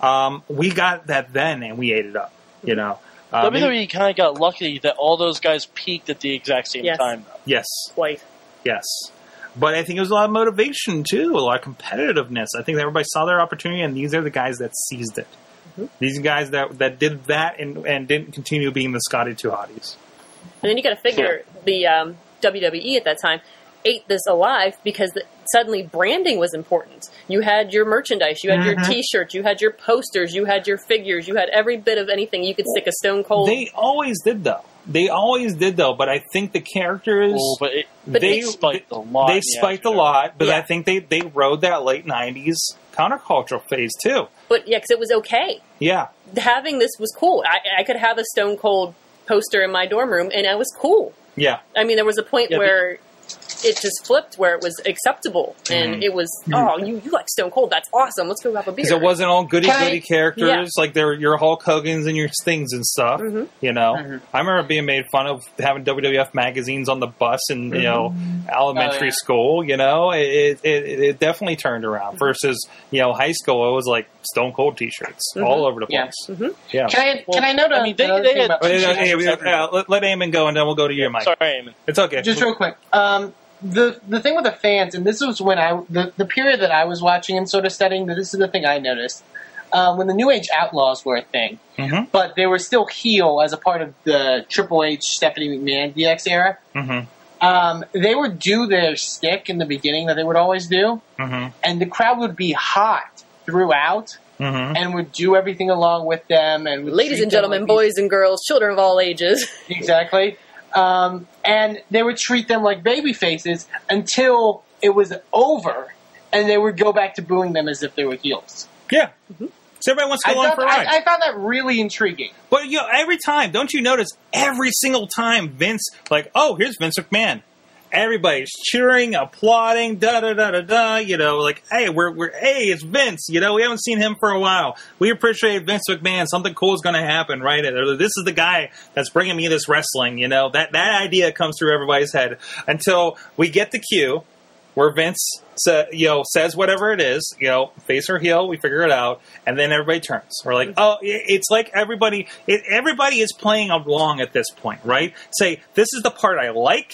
Um, we got that then, and we ate it up, you know. Um, W W E kind of got lucky that all those guys peaked at the exact same yes. time, though. Yes. Quite. Yes. But I think it was a lot of motivation, too, a lot of competitiveness. I think everybody saw their opportunity, and these are the guys that seized it. Mm-hmm. These guys that, that did that and, and didn't continue being the Scotty Two Hotties. And then you got to figure sure. the um, W W E at that time ate this alive because the, suddenly branding was important. You had your merchandise, you had mm-hmm. your T-shirts, you had your posters, you had your figures, you had every bit of anything you could stick a Stone Cold. They always did, though. They always did, though. But I think the characters oh, but it, but they, they spiked a lot. They spiked a lot, but yeah. I think they, they rode that late nineties countercultural phase too. But yeah, because it was okay. Yeah, having this was cool. I, I could have a Stone Cold poster in my dorm room, and I was cool. Yeah. I mean, there was a point yeah, where the- it just flipped, where it was acceptable, and mm-hmm. it was, oh, you, you like Stone Cold, that's awesome, let's go have a beer. Because it wasn't all goody-goody characters, yeah. like they're your Hulk Hogan's and your Stings and stuff, mm-hmm. you know? Mm-hmm. I remember being made fun of having W W F magazines on the bus in, mm-hmm. you know, elementary oh, yeah. school, you know? It, it, it definitely turned around, mm-hmm. versus, you know, high school, it was like Stone Cold T-shirts mm-hmm. all over the place. Yeah. Mm-hmm. yeah. Can I? Well, can I note? I mean, they, they had. Hey, we, uh, let, let Eamon go, and then we'll go to your mic. Sorry, Eamon. It's okay. Just real quick. Um, the the thing with the fans, and this was when I the, the period that I was watching and sort of studying. This is the thing I noticed uh, when the New Age Outlaws were a thing, mm-hmm. but they were still heel as a part of the Triple H, Stephanie McMahon, D X era. Mm-hmm. Um, they would do their stick in the beginning that they would always do, mm-hmm. and the crowd would be hot throughout, mm-hmm. and would do everything along with them. And ladies and gentlemen, like boys and girls, children of all ages. Exactly. Um, and they would treat them like baby faces until it was over, and they would go back to booing them as if they were heels. Yeah. Mm-hmm. So everybody wants to go on for a ride. I, I found that really intriguing. But you know, every time, don't you notice, every single time Vince, like, oh, here's Vince McMahon. Everybody's cheering, applauding, da da da da da. You know, like, hey, we're we're hey, it's Vince. You know, we haven't seen him for a while. We appreciate Vince McMahon. Something cool is going to happen, right? This is the guy that's bringing me this wrestling. You know, that that idea comes through everybody's head until we get the cue where Vince, sa- you know, says whatever it is. You know, face or heel, we figure it out, and then everybody turns. We're like, oh, it's like everybody. It, everybody is playing along at this point, right? Say, this is the part I like.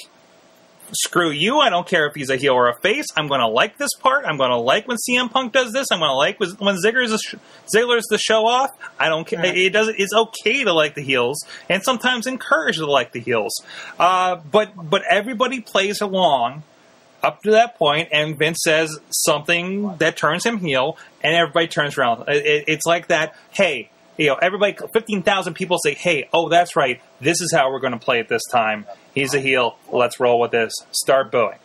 Screw you, I don't care if he's a heel or a face. I'm going to like this part. I'm going to like when C M Punk does this. I'm going to like when Ziggler's, sh- Ziggler's the show-off. I don't care. It doesn't, it's okay to like the heels, and sometimes encouraged to like the heels. Uh, but but everybody plays along up to that point, and Vince says something that turns him heel, and everybody turns around. It, it, it's like that, hey, you know, everybody, fifteen thousand people say, hey, oh, that's right. This is how we're going to play it this time. He's a heel. Let's roll with this. Start booing.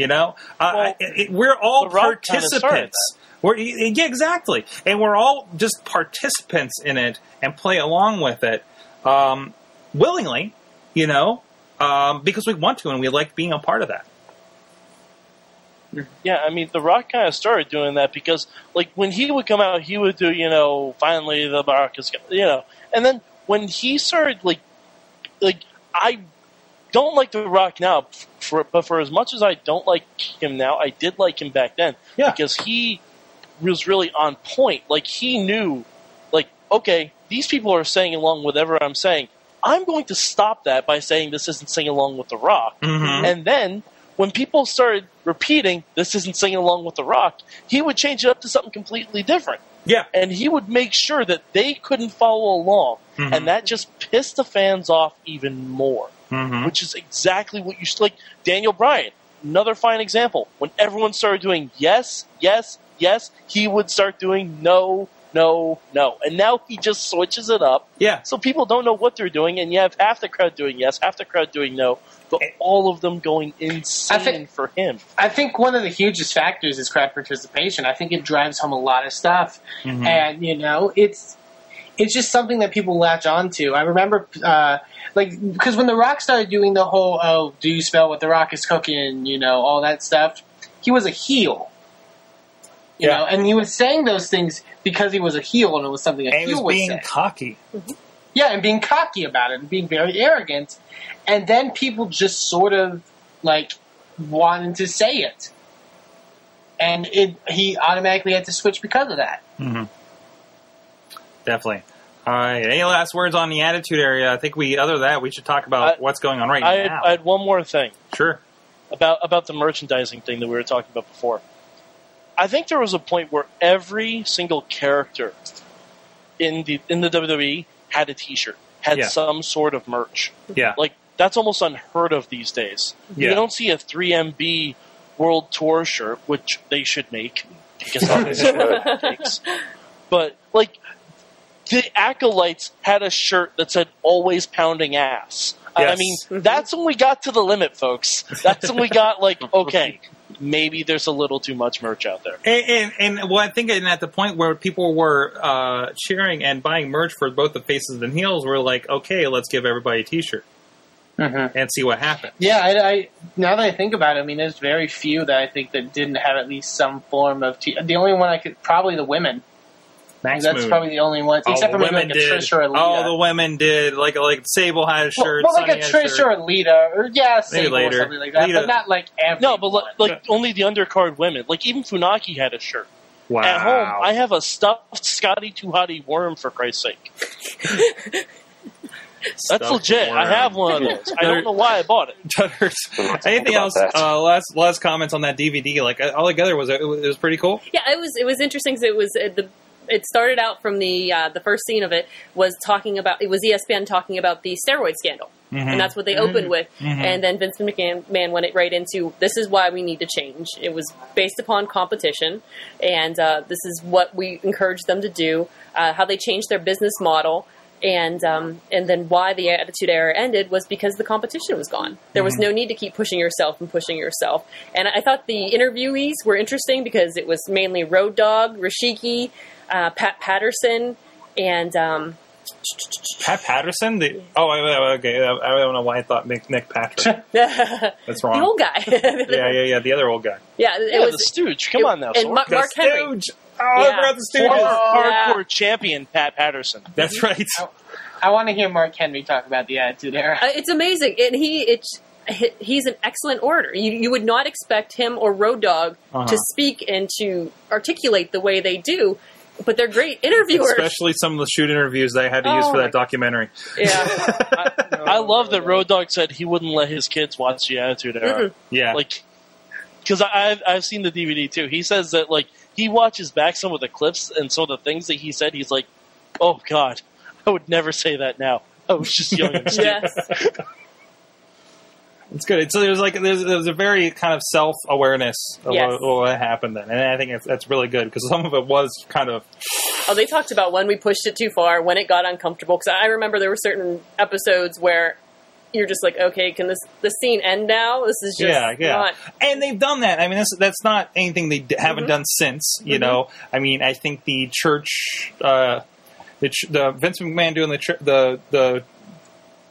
You know, well, uh, it, it, we're all participants. We're, yeah, exactly. And we're all just participants in it and play along with it um, willingly, you know, um, because we want to and we like being a part of that. Yeah, I mean, The Rock kind of started doing that because, like, when he would come out, he would do, you know, finally The Rock is, you know. And then when he started, like, like I don't like The Rock now, for, but for as much as I don't like him now, I did like him back then. Yeah. Because he was really on point. Like, he knew, like, okay, these people are saying along with whatever I'm saying. I'm going to stop that by saying this isn't singing along with The Rock. Mm-hmm. And then when people started repeating, this isn't singing along with The Rock, he would change it up to something completely different. Yeah. And he would make sure that they couldn't follow along. Mm-hmm. And that just pissed the fans off even more, mm-hmm. which is exactly what you – like Daniel Bryan, another fine example. When everyone started doing yes, yes, yes, he would start doing no, no, no. And now he just switches it up. Yeah. So people don't know what they're doing, and you have half the crowd doing yes, half the crowd doing no. But all of them going insane I think, for him. I think one of the hugest factors is crowd participation. I think it drives home a lot of stuff. Mm-hmm. And, you know, it's it's just something that people latch on to. I remember, uh, like, because when The Rock started doing the whole, oh, do you smell what The Rock is cooking, you know, all that stuff, he was a heel. You yeah. know, and he was saying those things because he was a heel and it was something a and heel was being say. cocky. Mm-hmm. Yeah, and being cocky about it and being very arrogant. And then people just sort of, like, wanted to say it. And it, he automatically had to switch because of that. Mm-hmm. Definitely. All right. Any last words on the attitude area? I think we, other than that, we should talk about I, what's going on right I now. Had, I had one more thing. Sure. About, about the merchandising thing that we were talking about before. I think there was a point where every single character in the in the W W E had a T-shirt, had yeah. some sort of merch. Yeah. Like, that's almost unheard of these days. Yeah. You don't see a three M B World Tour shirt, which they should make, because obviously what it takes. But, like, the Acolytes had a shirt that said, always pounding ass. Yes. I mean, mm-hmm. that's when we got to the limit, folks. That's when we got, like, okay, maybe there's a little too much merch out there. And, and, and well, I think and at the point where people were uh, cheering and buying merch for both the faces and heels, we're like, okay, let's give everybody a T-shirt mm-hmm. and see what happens. Yeah, I, I, now that I think about it, I mean, there's very few that I think that didn't have at least some form of T-shirt. The only one I could, probably the women. Max That's Moon. Probably the only one, except oh, for maybe like a did. Trish or a Lita. Oh, the women did. Like like Sable had a shirt. Well, well like a Trish shirt. or a Lita, or yeah, Sable or something like that. Lita. But not like every. No, but like, like only the undercard women. Like even Funaki had a shirt. Wow. At home, I have a stuffed Scotty Too Hotty worm for Christ's sake. That's stuff legit. Worm. I have one of those. I don't know why I bought it. Anything else? Uh, last last comments on that D V D. Like all together was it, it was pretty cool. Yeah, it was. It was interesting because it was uh, the. It started out from the uh, the first scene of it was talking about, it was E S P N talking about the steroid scandal. Mm-hmm. And that's what they opened with. Mm-hmm. And then Vince McMahon went right into, this is why we need to change. It was based upon competition. And uh, this is what we encouraged them to do, uh, how they changed their business model. And um, and then why the Attitude Era ended was because the competition was gone. There was no need to keep pushing yourself and pushing yourself. And I thought the interviewees were interesting because it was mainly Road Dogg, Rashiki, uh, Pat Patterson, and... Um, Pat Patterson? The, oh, okay. I don't know why I thought Nick, Nick Patrick. That's wrong. The old guy. yeah, yeah, yeah. The other old guy. Yeah, it yeah, was... the Stooge. Come it, on now. And Mark, Mark Henry. Stooge. Oh, yeah. I forgot the Stooges. Hardcore yeah. champion Pat Patterson. That's right. I, I want to hear Mark Henry talk about the Attitude Era. Uh, it's amazing, and he it's he's an excellent orator. You, you would not expect him or Road Dogg uh-huh. to speak and to articulate the way they do, but they're great interviewers. Especially some of the shoot interviews they had to oh, use for that documentary. Yeah, I, I love that Road Dogg said he wouldn't let his kids watch the Attitude Era. Mm-hmm. Yeah, like because I've I've seen the D V D too. He says that like. He watches back some of the clips and some of the things that he said. He's like, oh, God, I would never say that now. I was just young and stupid. Yes. It's good. So there's like there's, there's a very kind of self-awareness of yes. what, what happened then. And I think it's, that's really good because some of it was kind of... Oh, they talked about when we pushed it too far, when it got uncomfortable. Because I remember there were certain episodes where you're just like, okay, can this this scene end now? This is just yeah, yeah. Not... And they've done that. I mean, that's, that's not anything they d- haven't mm-hmm. done since, you mm-hmm. know. I mean, I think the church, uh, the, ch- the Vince McMahon doing the tri- the the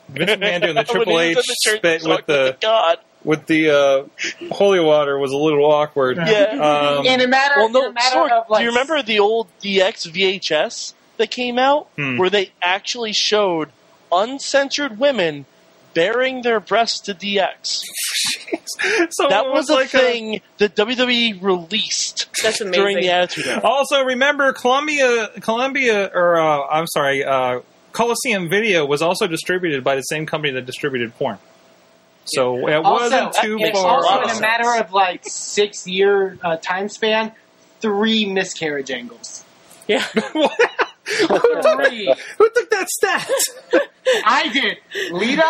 Vince McMahon doing the Triple H spit with the God. With the uh, holy water was a little awkward. Yeah. Um, in a matter, well, no, in a matter Sorg, of like... Do you remember the old D X V H S that came out hmm. where they actually showed uncensored women bearing their breasts to D X? So that was, was a like thing a... that W W E released That's amazing. During the Attitude Era. Also, remember Columbia, Columbia, or uh, I'm sorry, uh, Coliseum Video was also distributed by the same company that distributed porn. So it also, wasn't too uh, far also off. In a matter of like six year uh, time span, three miscarriage angles. Yeah. What? Who, took that, who took that stat? I did. Lita,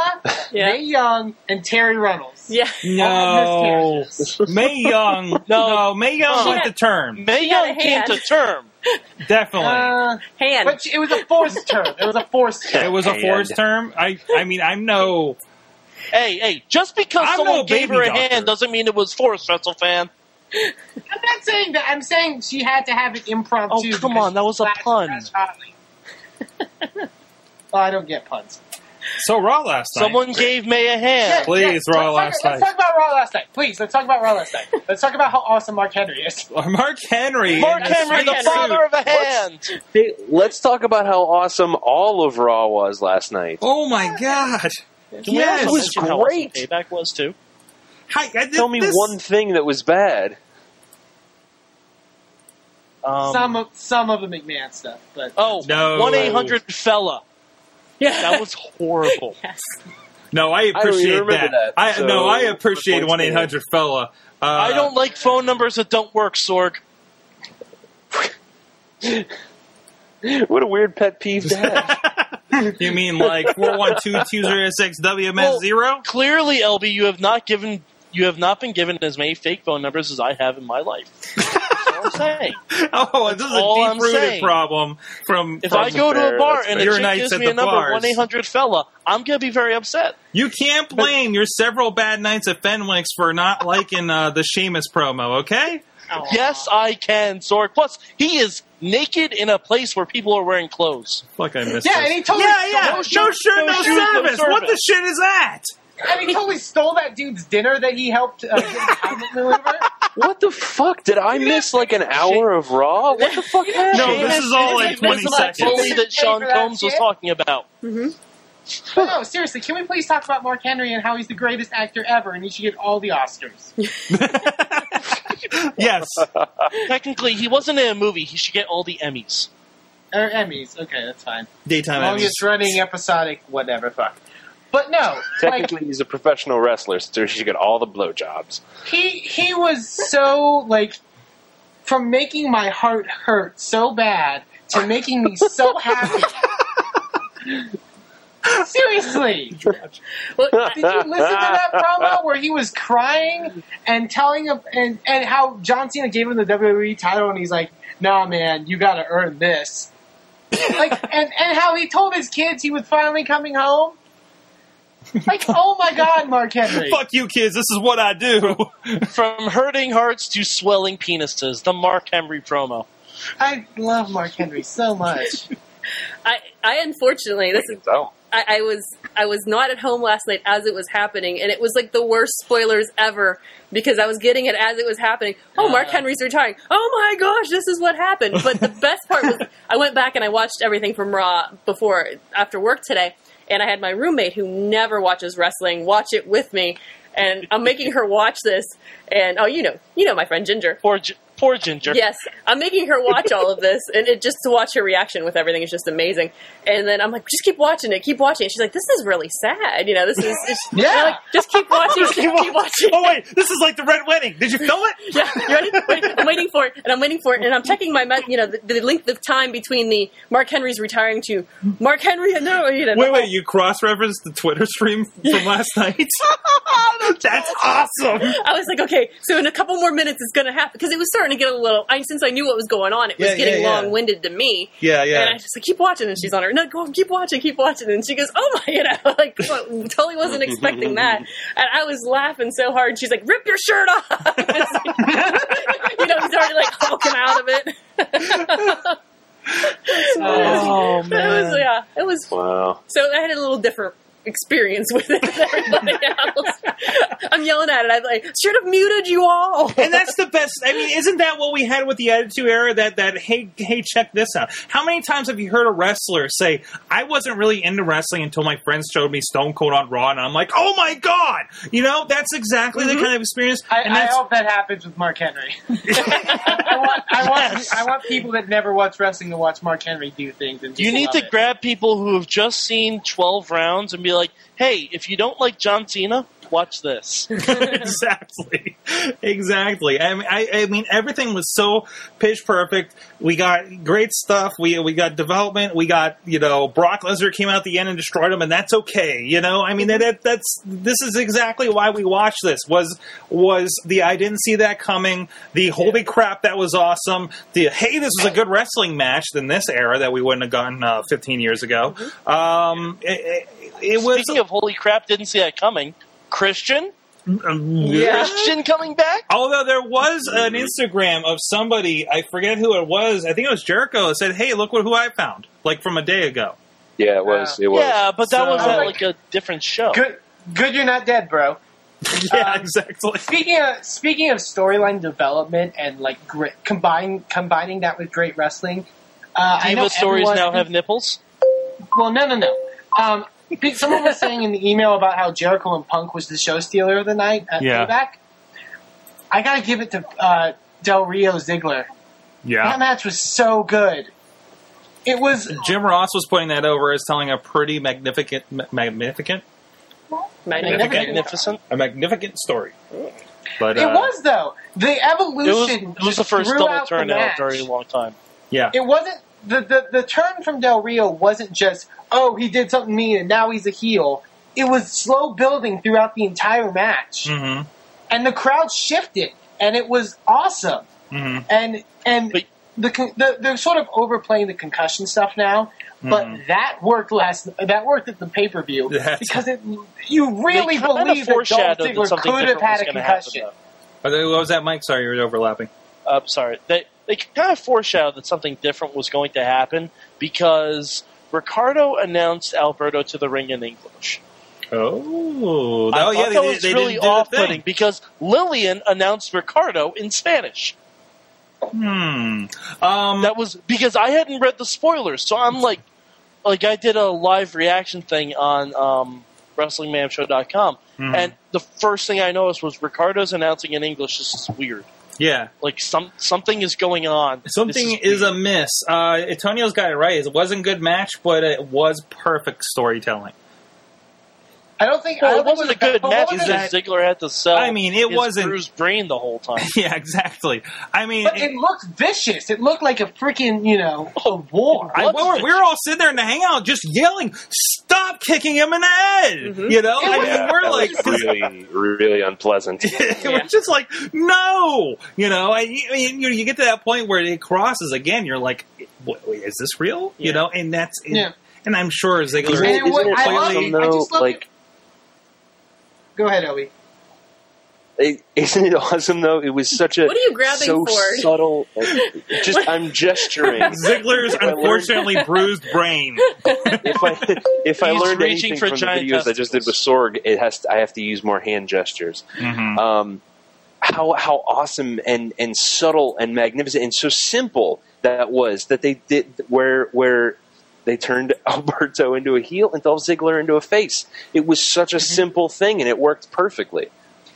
yeah. Mae Young, and Terry Reynolds. Yeah. No. Mae Young. No. no Mae Young went to term. Mae Young came to term. Definitely. Uh, hand. But it was a forced term. It was a forced term. It was a forced term? I, I mean, I'm no... Hey, hey, just because I'm someone no gave her a doctor. hand doesn't mean it was forced, Wrestle fan. I'm not saying that. I'm saying she had to have an impromptu. Oh, come on. That was a pun. Well, I don't get puns. So, Raw last night. Someone gave May a hand. Yeah, Please, yeah. Raw let's last talk, night. Let's talk about Raw last night. Please, let's talk about Raw last night. Let's talk about how awesome Mark Henry is. Mark Henry. Mark Henry, the father of a hand. Let's, let's talk about how awesome all of Raw was last night. Oh, my God. Can yes, it was great. Awesome Payback was too. Hi, I did Tell me this. one thing that was bad. Um, some of some of the McMahon stuff, but oh, one eight hundred fella. Yeah, that was horrible. Yes. No, I appreciate I that. that I, so no, I appreciate one eight hundred fella. Uh, I don't like phone numbers that don't work, Sorg. What a weird pet peeve to have. You mean like four one two two zero six W M S zero? Well, clearly, L B, you have not given you have not been given as many fake phone numbers as I have in my life. That's all I'm saying. Oh, this is a deep-rooted problem. From if from I go fair, to a bar and a chick gives me a number one eight hundred fella, I'm gonna be very upset. You can't blame your several bad nights at Fenwick's for not liking uh, the Sheamus promo, okay? Aww. Yes, I can, Sorg. Plus, he is naked in a place where people are wearing clothes. Fuck, I missed yeah, that. Yeah, and he totally yeah, yeah. No shirt, no, no, no service. service. What the shit is that? And he totally stole that dude's dinner that he helped uh, get deliver. What the fuck? Did I miss like an hour of Raw? What the fuck happened? No, this is all like twenty seconds. This is that Sean Combs was talking about. Mm-hmm. No, no, seriously, can we please talk about Mark Henry and how he's the greatest actor ever and he should get all the Oscars? Yes. Technically, he wasn't in a movie. He should get all the Emmys. Or Emmys. Okay, that's fine. Daytime Emmys. Longest running, episodic, whatever, fuck. But no. Technically, like, he's a professional wrestler, so he should get all the blowjobs. He, he was so, like, from making my heart hurt so bad to making me so happy. Seriously. Well, did you listen to that promo where he was crying and telling him, and, and how John Cena gave him the W W E title and he's like, nah, man, you gotta earn this. Like, and, and how he told his kids he was finally coming home. Like, oh my God, Mark Henry. Fuck you kids, this is what I do. From hurting hearts to swelling penises, the Mark Henry promo. I love Mark Henry so much. I, I unfortunately, this is... Oh. I, I was I was not at home last night as it was happening, and it was like the worst spoilers ever because I was getting it as it was happening. Oh, Mark Henry's retiring. Oh my gosh, this is what happened. But the best part was I went back and I watched everything from Raw before after work today, and I had my roommate who never watches wrestling watch it with me, and I'm making her watch this. And oh, you know, you know my friend Ginger. Poor, poor Ginger. Yes, I'm making her watch all of this, and it, just to watch her reaction with everything is just amazing. And then I'm like, just keep watching it, keep watching it. She's like, this is really sad, you know. This is it's, yeah. Like, just keep watching, just keep, keep watching. Oh wait, this is like the Red Wedding. Did you film it? Yeah, you ready? Wait, I'm waiting for it, and I'm waiting for it, and I'm checking my, you know, the, the length of time between the Mark Henry's retiring to Mark Henry. No, you know. Wait, wait, you cross referenced the Twitter stream from last night. That's awesome. I was like, okay, so in a couple more minutes it's going to happen. Because it was starting to get a little, I, since I knew what was going on, it was yeah, getting yeah, yeah. long-winded to me. Yeah, yeah. And I just like, keep watching. And she's on her, no, go on, keep watching, keep watching. And she goes, oh my, you know, like, totally wasn't expecting that. And I was laughing so hard. She's like, rip your shirt off. You know, he's already like hulking out of it. Oh, man. It was, yeah, it was. Wow. So I had a little different experience with it than everybody else. I'm yelling at it. I'm like, should have muted you all. And that's the best. I mean, isn't that what we had with the Attitude Era? That, that hey, hey, check this out. How many times have you heard a wrestler say, I wasn't really into wrestling until my friends showed me Stone Cold on Raw, and I'm like, oh my God! You know, that's exactly mm-hmm. the kind of experience. I, and I hope that happens with Mark Henry. I, want, I, want, yes. I want people that never watch wrestling to watch Mark Henry do things. And you need to it. grab people who have just seen twelve rounds and be like, hey, if you don't like John Cena, watch this. Exactly. Exactly. I mean, I, I mean, everything was so pitch perfect. We got great stuff. We we got development. We got, you know, Brock Lesnar came out at the end and destroyed him, and that's okay. You know, I mean, that that's this is exactly why we watched this. Was was the I didn't see that coming. The holy crap, that was awesome. The hey, this was a good wrestling match than this era that we wouldn't have gotten uh, fifteen years ago. Mm-hmm. Um, it, it, it was. Speaking of holy crap, didn't see that coming. Christian? Yeah. Christian coming back? Although there was an Instagram of somebody, I forget who it was, I think it was Jericho, that said, hey, look what, who I found, like from a day ago. Yeah, it was. It was. Yeah, but that so, was at like, like a different show. Good, good you're not dead, bro. Yeah, um, exactly. Speaking of, speaking of storyline development and like grit, combine, combining that with great wrestling. Uh, Diva I know stories everyone, now have nipples? Well, no, no, no. Um, Someone was saying in the email about how Jericho and Punk was the show stealer of the night at yeah. Payback. I gotta give it to uh, Del Rio Ziggler. Yeah, that match was so good. It was. Jim Ross was putting that over as telling a pretty magnificent, ma- magnificent, magnificent, magnificent, a magnificent story. But it uh, was though the evolution. It was, it was the first double turnout during a long time. Yeah, it wasn't. The, the the turn from Del Rio wasn't just, oh, he did something mean and now he's a heel. It was slow building throughout the entire match. Mm-hmm. And the crowd shifted, and it was awesome. Mm-hmm. And and but, the, the they're sort of overplaying the concussion stuff now, but mm-hmm. that worked last. That worked at the pay-per-view because it you really believe that Dolph Ziggler could have had a concussion. What was that, Mike? Sorry, you were overlapping. Uh, sorry. They, They kind of foreshadowed that something different was going to happen because Ricardo announced Alberto to the ring in English. Oh, I oh, yeah, that they, was they really off-putting because Lillian announced Ricardo in Spanish. Hmm. Um, that was because I hadn't read the spoilers, so I'm like, like I did a live reaction thing on um, wrestling mam show dot com, mm-hmm. and the first thing I noticed was Ricardo's announcing in English. This is weird. Yeah. Like, some something is going on. Something is, is amiss. Uh, Antonio's got it right. It wasn't a good match, but it was perfect storytelling. I don't think... Well, I don't it wasn't think it was a good match because Ziggler had to sell I mean, it his wasn't, bruised brain the whole time. Yeah, exactly. I mean... But it, it looked vicious. It looked like a freaking, you know, a war. I, we, were, we were all sitting there in the hangout just yelling, stop kicking him in the head! Mm-hmm. You know? It I was, mean, yeah, we're like... really, really unpleasant. It yeah. was just like, no! You know, I, you, you get to that point where it crosses again. You're like, wait, wait, is this real? Yeah. You know? And that's... It, yeah. And I'm sure Ziggler... And it was, I, clearly, love it. I just love like, it. Go ahead, Ellie. It, isn't it awesome, though? It was such a what are you grabbing so for? subtle... Just I'm gesturing. Ziggler's unfortunately learned, bruised brain. If I if I learned anything from the videos testicles. I just did with Sorg, it has to, I have to use more hand gestures. Mm-hmm. Um, how how awesome and, and subtle and magnificent and so simple that was that they did where where. They turned Alberto into a heel and Dolph Ziggler into a face. It was such a mm-hmm. simple thing, and it worked perfectly.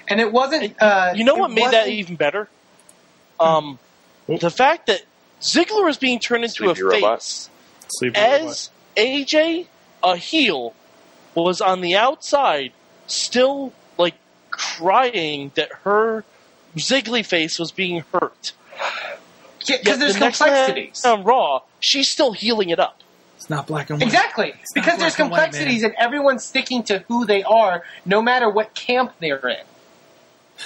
And it wasn't... Uh, you know what made that even better? Um, the fact that Ziggler was being turned into Sleepy a robot. face Sleepy as robot. A J, a heel, was on the outside still, like, crying that her Ziggly face was being hurt. Yeah, because there's the complexities. On Raw, she's still healing it up. It's not black and white. Exactly. It's because there's complexities and, white, and everyone's sticking to who they are no matter what camp they're in.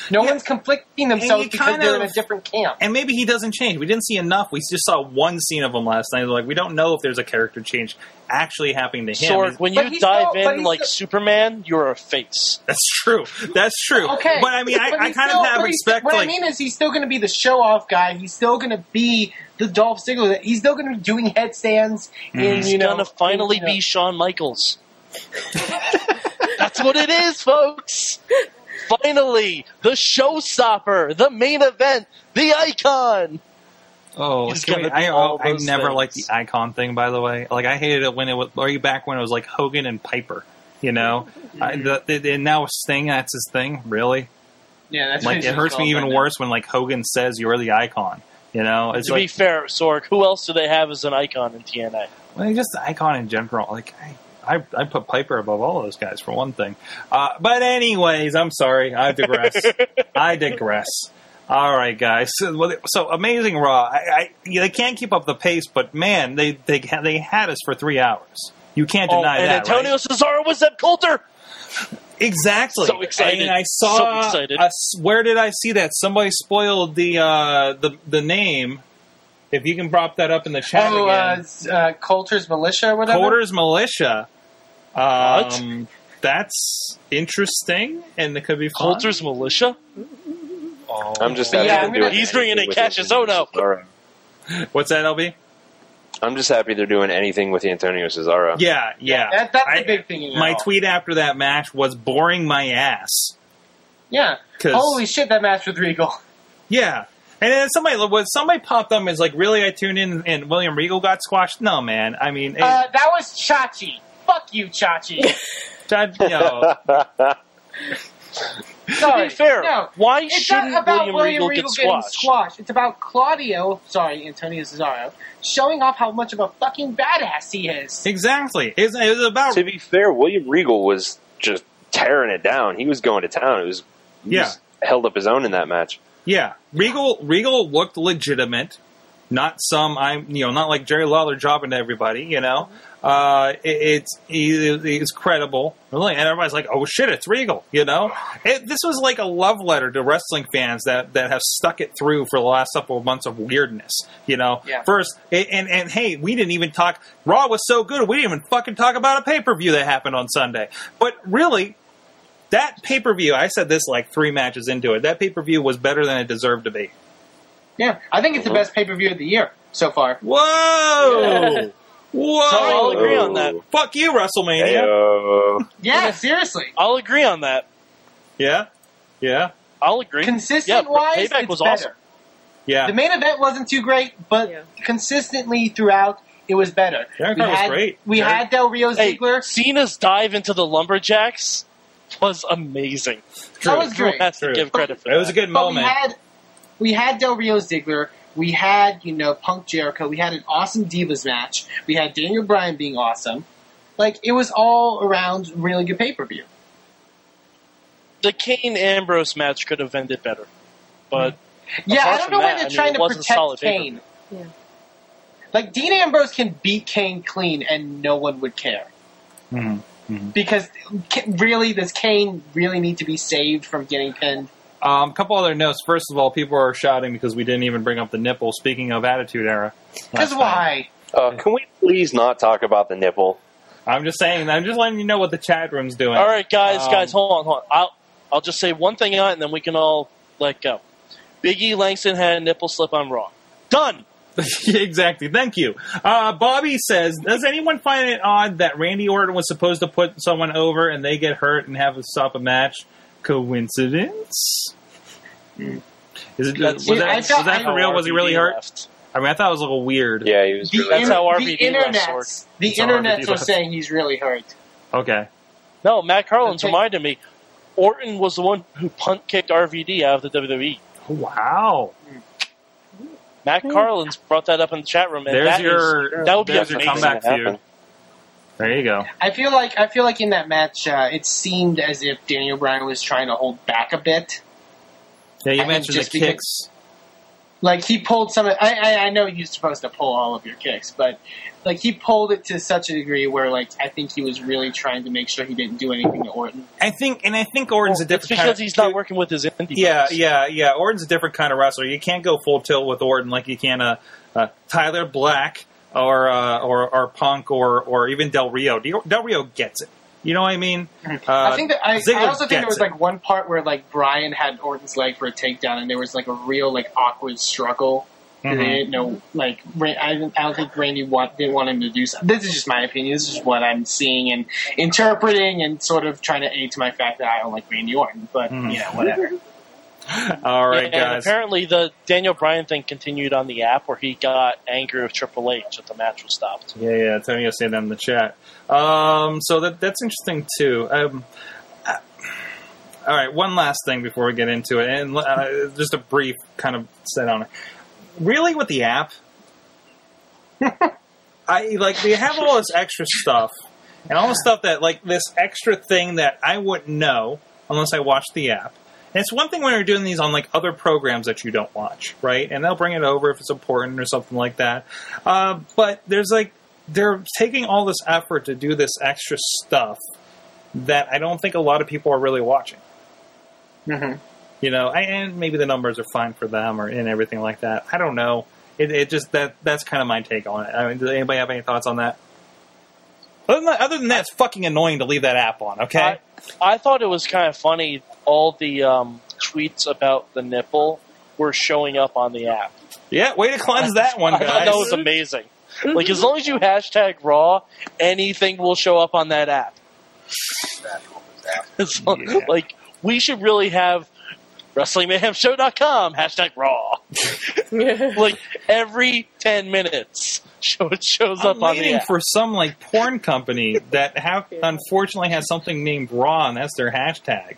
No yeah. one's conflicting themselves because kind of, they're in a different camp. And maybe he doesn't change. We didn't see enough. We just saw one scene of him last night. Like, we don't know if there's a character change actually happening to him. Sorg, when you dive still, in like still, Superman, you're a face. That's true. That's true. Okay. But I mean, I, I kind still, of have respect. What like, I mean is he's still going to be the show-off guy. He's still going to be the Dolph Ziggler. He's still going to be doing headstands. Mm-hmm. In, he's going to finally in, you know, be Shawn Michaels. That's what it is, folks. Finally, the showstopper, the main event, the icon. Oh, we, I, I never liked the icon thing, by the way. Like, I hated it when it was, or you back when it was like Hogan and Piper, you know? I, the, the, and now Sting, that's his thing, really? Yeah, that's like, it hurts me even right worse now. When, like, Hogan says you're the icon, you know? It's to like, be fair, Sorg, who else do they have as an icon in T N A? Well, just the icon in general. Like, I. I, I put Piper above all of those guys, for one thing. Uh, but anyways, I'm sorry. I digress. I digress. All right, guys. So, so Amazing Raw. I, I, yeah, they can't keep up the pace, but, man, they they, they had us for three hours. You can't deny oh, and that, and Antonio right? Cesaro was Zeb Coulter! Exactly. So excited. And I saw, so excited. A, where did I see that? Somebody spoiled the uh, the, the name. If you can prop that up in the chat oh, again. Oh, uh, uh, Coulter's Militia or whatever? Coulter's Militia. Um, what? That's interesting, and it could be fun. Coulter's Militia? Oh. I'm just happy yeah, to do it. He's bringing in Cassius Ohno. What's that, L B? I'm just happy they're doing anything with Antonio Cesaro. Yeah, yeah. That, that's I, the big thing. You know. My tweet after that match was boring my ass. Yeah. Holy shit, that match with Regal. Yeah. And then somebody, somebody popped up is like, really, I tuned in and William Regal got squashed? No, man. I mean... It, uh, that was Chachi. Fuck you, Chachi. Chachi, no. Sorry. To be fair, no. Why it's shouldn't not about William, William Regal, Regal get squashed? squashed? It's about Claudio, sorry, Antonio Cesaro, showing off how much of a fucking badass he is. Exactly. It was, it was about... To be fair, William Regal was just tearing it down. He was going to town. It was, he yeah. was held up his own in that match. Yeah, Regal Regal looked legitimate, not some I'm you know not like Jerry Lawler dropping to everybody. You know, uh, it, it's it, it's credible, really, and everybody's like, oh shit, it's Regal. You know, it, this was like a love letter to wrestling fans that, that have stuck it through for the last couple of months of weirdness. You know, yeah. first and, and and hey, we didn't even talk. Raw was so good, we didn't even fucking talk about a pay per view that happened on Sunday. But really. That pay-per-view, I said this like three matches into it, that pay-per-view was better than it deserved to be. Yeah, I think it's the best pay-per-view of the year so far. Whoa! Whoa! So I'll agree on that. Fuck you, WrestleMania. Hey-o. Yeah, seriously. I'll agree on that. Yeah? Yeah? I'll agree. Consistent-wise, yeah, it's better. Awesome. Yeah. The main event wasn't too great, but yeah. consistently throughout, it was better. Yeah, it was great. We yeah. had Del Rio Ziggler. Hey, Cena's dive into the Lumberjacks was amazing. True, that was great. Has to give credit for that. It was a good moment. We had, we had Del Rio Ziggler. We had, you know, Punk Jericho. We had an awesome Divas match. We had Daniel Bryan being awesome. Like, it was all around really good pay-per-view. The Kane-Ambrose match could have ended better. But yeah, I don't know why they're trying to protect Kane. Yeah. Like, Dean Ambrose can beat Kane clean and no one would care. Mm-hmm. Mm-hmm. Because really, does Kane really need to be saved from getting pinned? A um, couple other notes. First of all, people are shouting because we didn't even bring up the nipple. Speaking of Attitude Era, because why? Uh, can we please not talk about the nipple? I'm just saying. I'm just letting you know what the chat room's doing. All right, guys, um, guys, hold on, hold on. I'll I'll just say one thing on it, and then we can all let go. Big E Langston had a nipple slip on Raw. Done. Exactly. Thank you. Uh, Bobby says, does anyone find it odd that Randy Orton was supposed to put someone over and they get hurt and have to stop a match? Coincidence? Mm. Is it, was Dude, that, was that for real? R B D was he really hurt? Left. I mean, I thought it was a little weird. Yeah, he was. The really inter- that's how R B D internets, the internets are saying he's really hurt. Okay. No, Matt Carlin's okay. reminded me, Orton was the one who punt kicked R V D out of the W W E. Oh, wow. Mm. Matt Carlin's brought that up in the chat room, and there's that your, is, that would be amazing. Comeback to you. There you go. I feel like I feel like in that match, uh, it seemed as if Daniel Bryan was trying to hold back a bit. Yeah, you I mentioned the kicks. Because, Like, he pulled some... I, I, I know he was supposed to pull all of your kicks, but, like, he pulled it to such a degree where, like, I think he was really trying to make sure he didn't do anything to Orton. I think... And I think Orton's well, a different because kind of... because he's not working with his indie Yeah, guys. yeah, yeah. Orton's a different kind of wrestler. You can't go full tilt with Orton like you can uh, uh, Tyler Black or, uh, or or Punk or or even Del Rio. Del Rio gets it. You know what I mean? Uh, I think that I, I also think there was like one part where like Brian had Orton's leg for a takedown, and there was like a real like awkward struggle. Mm-hmm. They didn't know like I don't think Randy want, didn't want him to do something. This is just my opinion. This is what I'm seeing and interpreting, and sort of trying to aid to my fact that I don't like Randy Orton. But mm. you know, whatever. All right, and, guys. And apparently, the Daniel Bryan thing continued on the app where he got angry with Triple H that the match was stopped. Yeah, yeah. Tony said that in the chat. Um, so that that's interesting too. Um, uh, all right, one last thing before we get into it, and uh, just a brief kind of set on it. Really, with the app, I like they have all this extra stuff and all the stuff that like this extra thing that I wouldn't know unless I watched the app. And it's one thing when you're doing these on, like, other programs that you don't watch, right? And they'll bring it over if it's important or something like that. Uh, but there's, like, they're taking all this effort to do this extra stuff that I don't think a lot of people are really watching. Mm-hmm. You know, I, and maybe the numbers are fine for them or and everything like that. I don't know. It, it just, that that's kind of my take on it. I mean, does anybody have any thoughts on that? Other than that, other than that, it's fucking annoying to leave that app on, okay? I, I thought it was kind of funny all the um, tweets about the nipple were showing up on the app. Yeah, way to cleanse that one, guys. I thought that was amazing. Like, as long as you hashtag Raw, anything will show up on that app. As long, yeah. Like, we should really have Wrestling Mayhem Show dot com, hashtag Raw. Like, every ten minutes, show, it shows I'm up on the I'm waiting for some, like, porn company that have unfortunately has something named Raw, and that's their hashtag.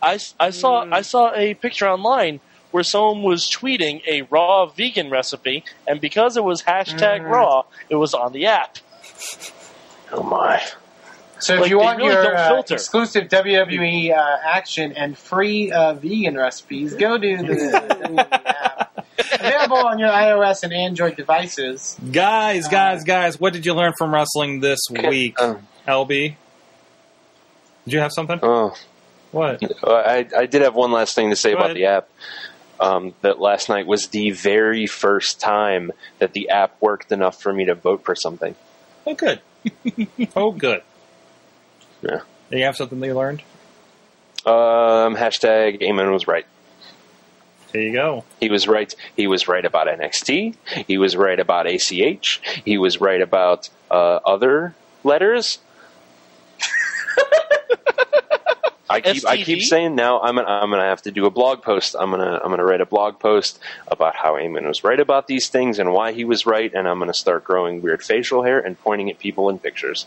I, I, saw, I saw a picture online where someone was tweeting a raw vegan recipe, and because it was hashtag mm. Raw, it was on the app. Oh, my. So like if you want really your uh, exclusive W W E uh, action and free uh, vegan recipes, go to the, the app. Available on your iOS and Android devices. Guys, guys, uh, guys, what did you learn from wrestling this week, um, L B? Did you have something? Oh. What? I, I did have one last thing to say go about ahead. the app. Um, that last night was the very first time that the app worked enough for me to vote for something. Oh, good. oh, good. Yeah. Do you have something that you learned? Um, hashtag Eamon was right. There you go. He was right. He was right about N X T. He was right about A C H. He was right about uh, other letters. I keep S T D? I keep saying now I'm gonna, I'm gonna have to do a blog post. I'm gonna I'm gonna write a blog post about how Eamon was right about these things and why he was right, and I'm gonna start growing weird facial hair and pointing at people in pictures.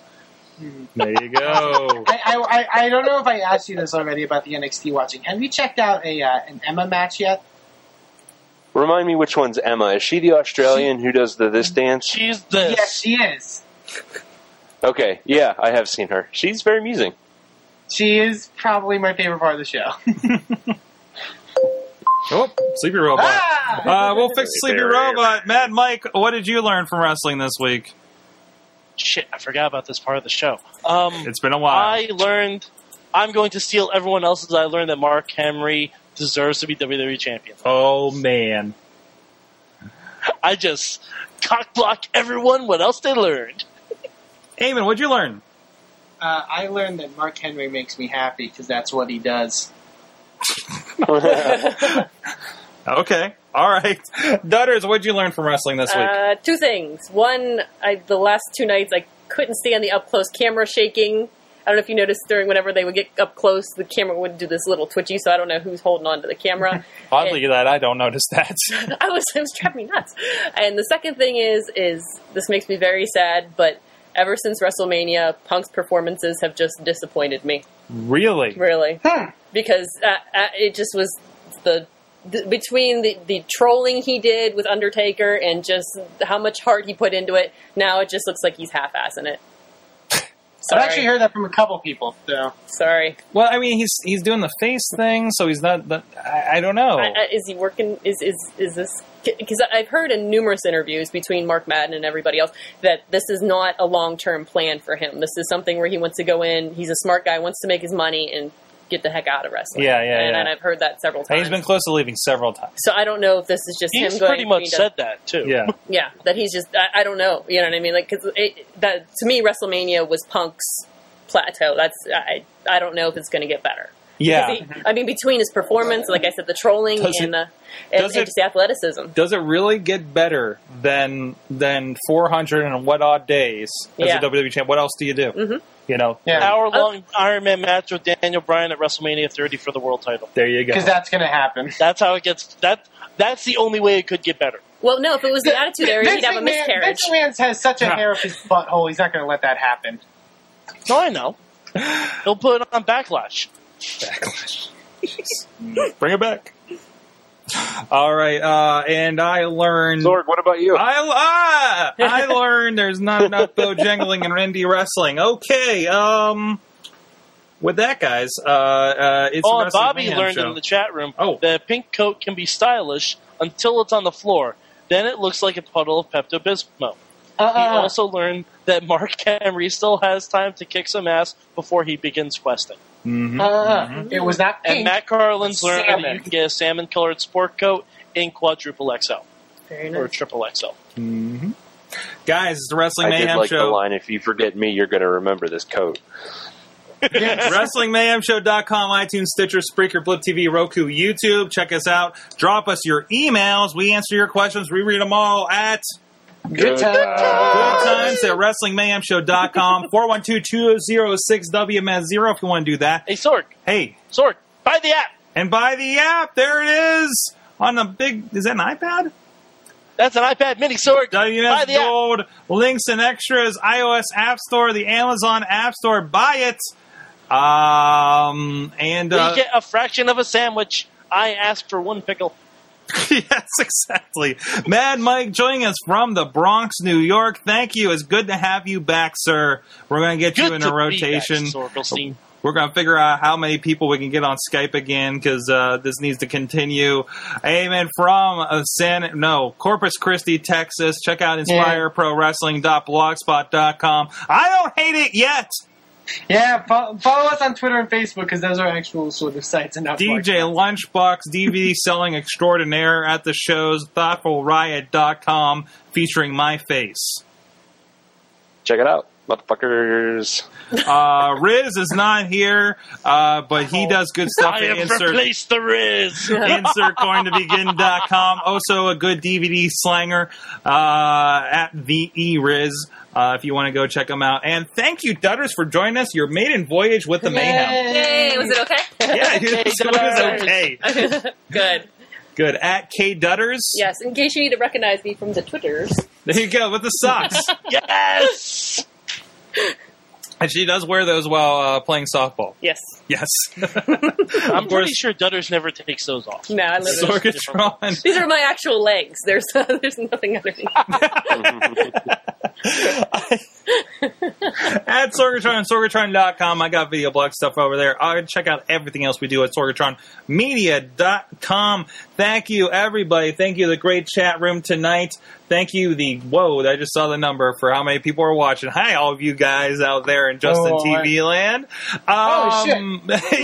There you go. I, I I don't know if I asked you this already about the N X T watching. Have you checked out a uh, an Emma match yet? Remind me which one's Emma. Is she the Australian she, who does the this dance? She's this. Yes, she is. Okay, yeah, I have seen her. She's very amusing. She is probably my favorite part of the show. Oh, Sleepy Robot. Ah! Uh, we'll fix Sleepy there Robot. Mad Mike, what did you learn from wrestling this week? Shit, I forgot about this part of the show. Um, it's been a while. I learned, I'm going to steal everyone else's. I learned that Mark Henry deserves to be W W E champion. Oh, man. I just cockblock everyone what else they learned. Eamon, what'd you learn? Uh, I learned that Mark Henry makes me happy because that's what he does. Okay. All right. Dutters, what did you learn from wrestling this week? Uh, two things. One, I, the last two nights, I couldn't stand the up-close camera shaking. I don't know if you noticed during whenever they would get up close, the camera would do this little twitchy, so I don't know who's holding on to the camera. Oddly and, that I don't notice that. I was, it was driving me nuts. And the second thing is, is this makes me very sad, but ever since WrestleMania, Punk's performances have just disappointed me. Really? Really. Huh. Because uh, uh, it just was the... Between the, the trolling he did with Undertaker and just how much heart he put into it, now it just looks like he's half-assing it. Sorry. I've actually heard that from a couple people. So sorry. Well, I mean, he's he's doing the face thing, so he's not. The, I, I don't know. I, I, is he working? Is is is this? Because I've heard in numerous interviews between Mark Madden and everybody else that this is not a long-term plan for him. This is something where he wants to go in. He's a smart guy, wants to make his money and get the heck out of wrestling. Yeah, yeah, and, yeah. And I've heard that several times. And he's been close to leaving several times. So I don't know if this is just he's him going... He's pretty much said that, too. Yeah. Yeah, that he's just... I, I don't know. You know what I mean? Like, 'cause it, that, to me, WrestleMania was Punk's plateau. That's I I don't know if it's going to get better. Yeah. He, I mean, between his performance, like I said, the trolling does and it, the and, and it, just the athleticism. Does it really get better than than four hundred and what odd days as yeah. a W W E champ? What else do you do? Mm-hmm. You know, yeah. an hour-long oh. Iron Man match with Daniel Bryan at WrestleMania thirty for the world title. There you go. Because that's going to happen. That's how it gets. That that's the only way it could get better. Well, no, if it was the, the Attitude Era, he'd have a miscarriage. Man, Vince Man's has such a no. hair of his butthole. He's not going to let that happen. No, I know. He'll put it on Backlash. Backlash. Bring it back. All right, uh, and I learned... Zorg, what about you? I, ah, I learned there's not enough Bojangling and indie wrestling. Okay, um... with that, guys, uh, uh, it's oh, a wrestling Bobby learned show. In the chat room oh. that a pink coat can be stylish until it's on the floor. Then it looks like a puddle of Pepto-Bismol. Uh-uh. He also learned that Mark Henry still has time to kick some ass before he begins questing. Mm-hmm. Uh, mm-hmm. It was not pink. And Matt Carlin's learned salmon. That you can get a salmon-colored sport coat in quadruple X L. Very nice. Or triple X L. Mm-hmm. Guys, it's the Wrestling I Mayhem Show. I did like show. The line, if you forget me, you're going to remember this coat. Yes. Wrestling Mayhem Show dot com, iTunes, Stitcher, Spreaker, Blip T V, Roku, YouTube. Check us out. Drop us your emails. We answer your questions. We read them all at... Good times. Good times at Wrestling Mayhem Show dot com. four one two, two oh six, W M S zero if you want to do that. Hey, Sorg. Hey. Sorg, buy the app. And buy the app. There it is. On the big, is that an iPad? That's an iPad mini, Sorg. W M S buy the Gold, app. Links and extras, iOS App Store, the Amazon App Store. Buy it. Um, and uh, you get a fraction of a sandwich. I asked for one pickle. Yes, exactly. Mad Mike joining us from the Bronx, New York. Thank you. It's good to have you back, sir. We're going to get good you in a rotation. Back, We're going to figure out how many people we can get on Skype again because uh, this needs to continue. Amen. From uh, San no Corpus Christi, Texas. Check out inspire pro wrestling dot blogspot dot com. I don't hate it yet. Yeah, follow, follow us on Twitter and Facebook because those are actual sort of sites. And not D J Lunchbox, D V D selling extraordinaire at the shows, thoughtful riot dot com, featuring my face. Check it out, motherfuckers. Uh, Riz is not here, uh, but he does good stuff. I have insert, replaced the Riz. Insert coin to begin dot com. Also a good D V D slanger uh, at the E-Riz. Uh, if you want to go check them out. And thank you, Dutters, for joining us. Your maiden voyage with the Mayhem. Yay! Yay. Was it okay? Yeah, dude, it was okay. Good. Good. At K Dutters. Yes, in case you need to recognize me from the Twitters. There you go, with the socks. Yes! And she does wear those while uh, playing softball. Yes. Yes. I'm pretty sure Dutters never takes those off. No, I love it. These are my actual legs. There's uh, there's nothing underneath. I, at Sorgatron, sorgatron dot com. I got video blog stuff over there. I'll check out everything else we do at sorgatron media dot com. Thank you, everybody. Thank you, the great chat room tonight. Thank you, the, whoa, I just saw the number for how many people are watching. Hi, all of you guys out there in Justin oh, T V I... land. Um, oh, shit.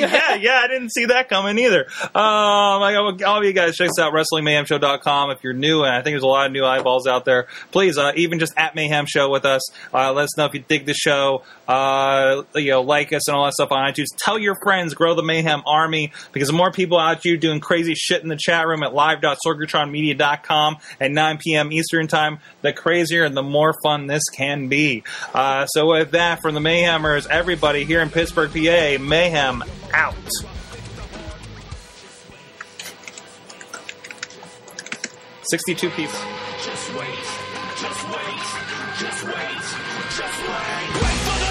yeah, yeah, I didn't see that coming either. Um, I, all of you guys, check us out, wrestling mayhem show dot com. If you're new, and I think there's a lot of new eyeballs out there, please, uh, even just at Mayhem Show with us, uh, let us know if you dig the show, uh, you know, like us and all that stuff on iTunes. Tell your friends, grow the Mayhem Army, because the more people out you doing crazy shit in the chat room at live dot sorgatron media dot com at nine p.m. Eastern Time, the crazier and the more fun this can be. Uh, so with that, from the Mayhemers, everybody here in Pittsburgh, P A, Mayhem out. sixty-two people. Just wait. Just wait. Just wait. Just wait. Wait for the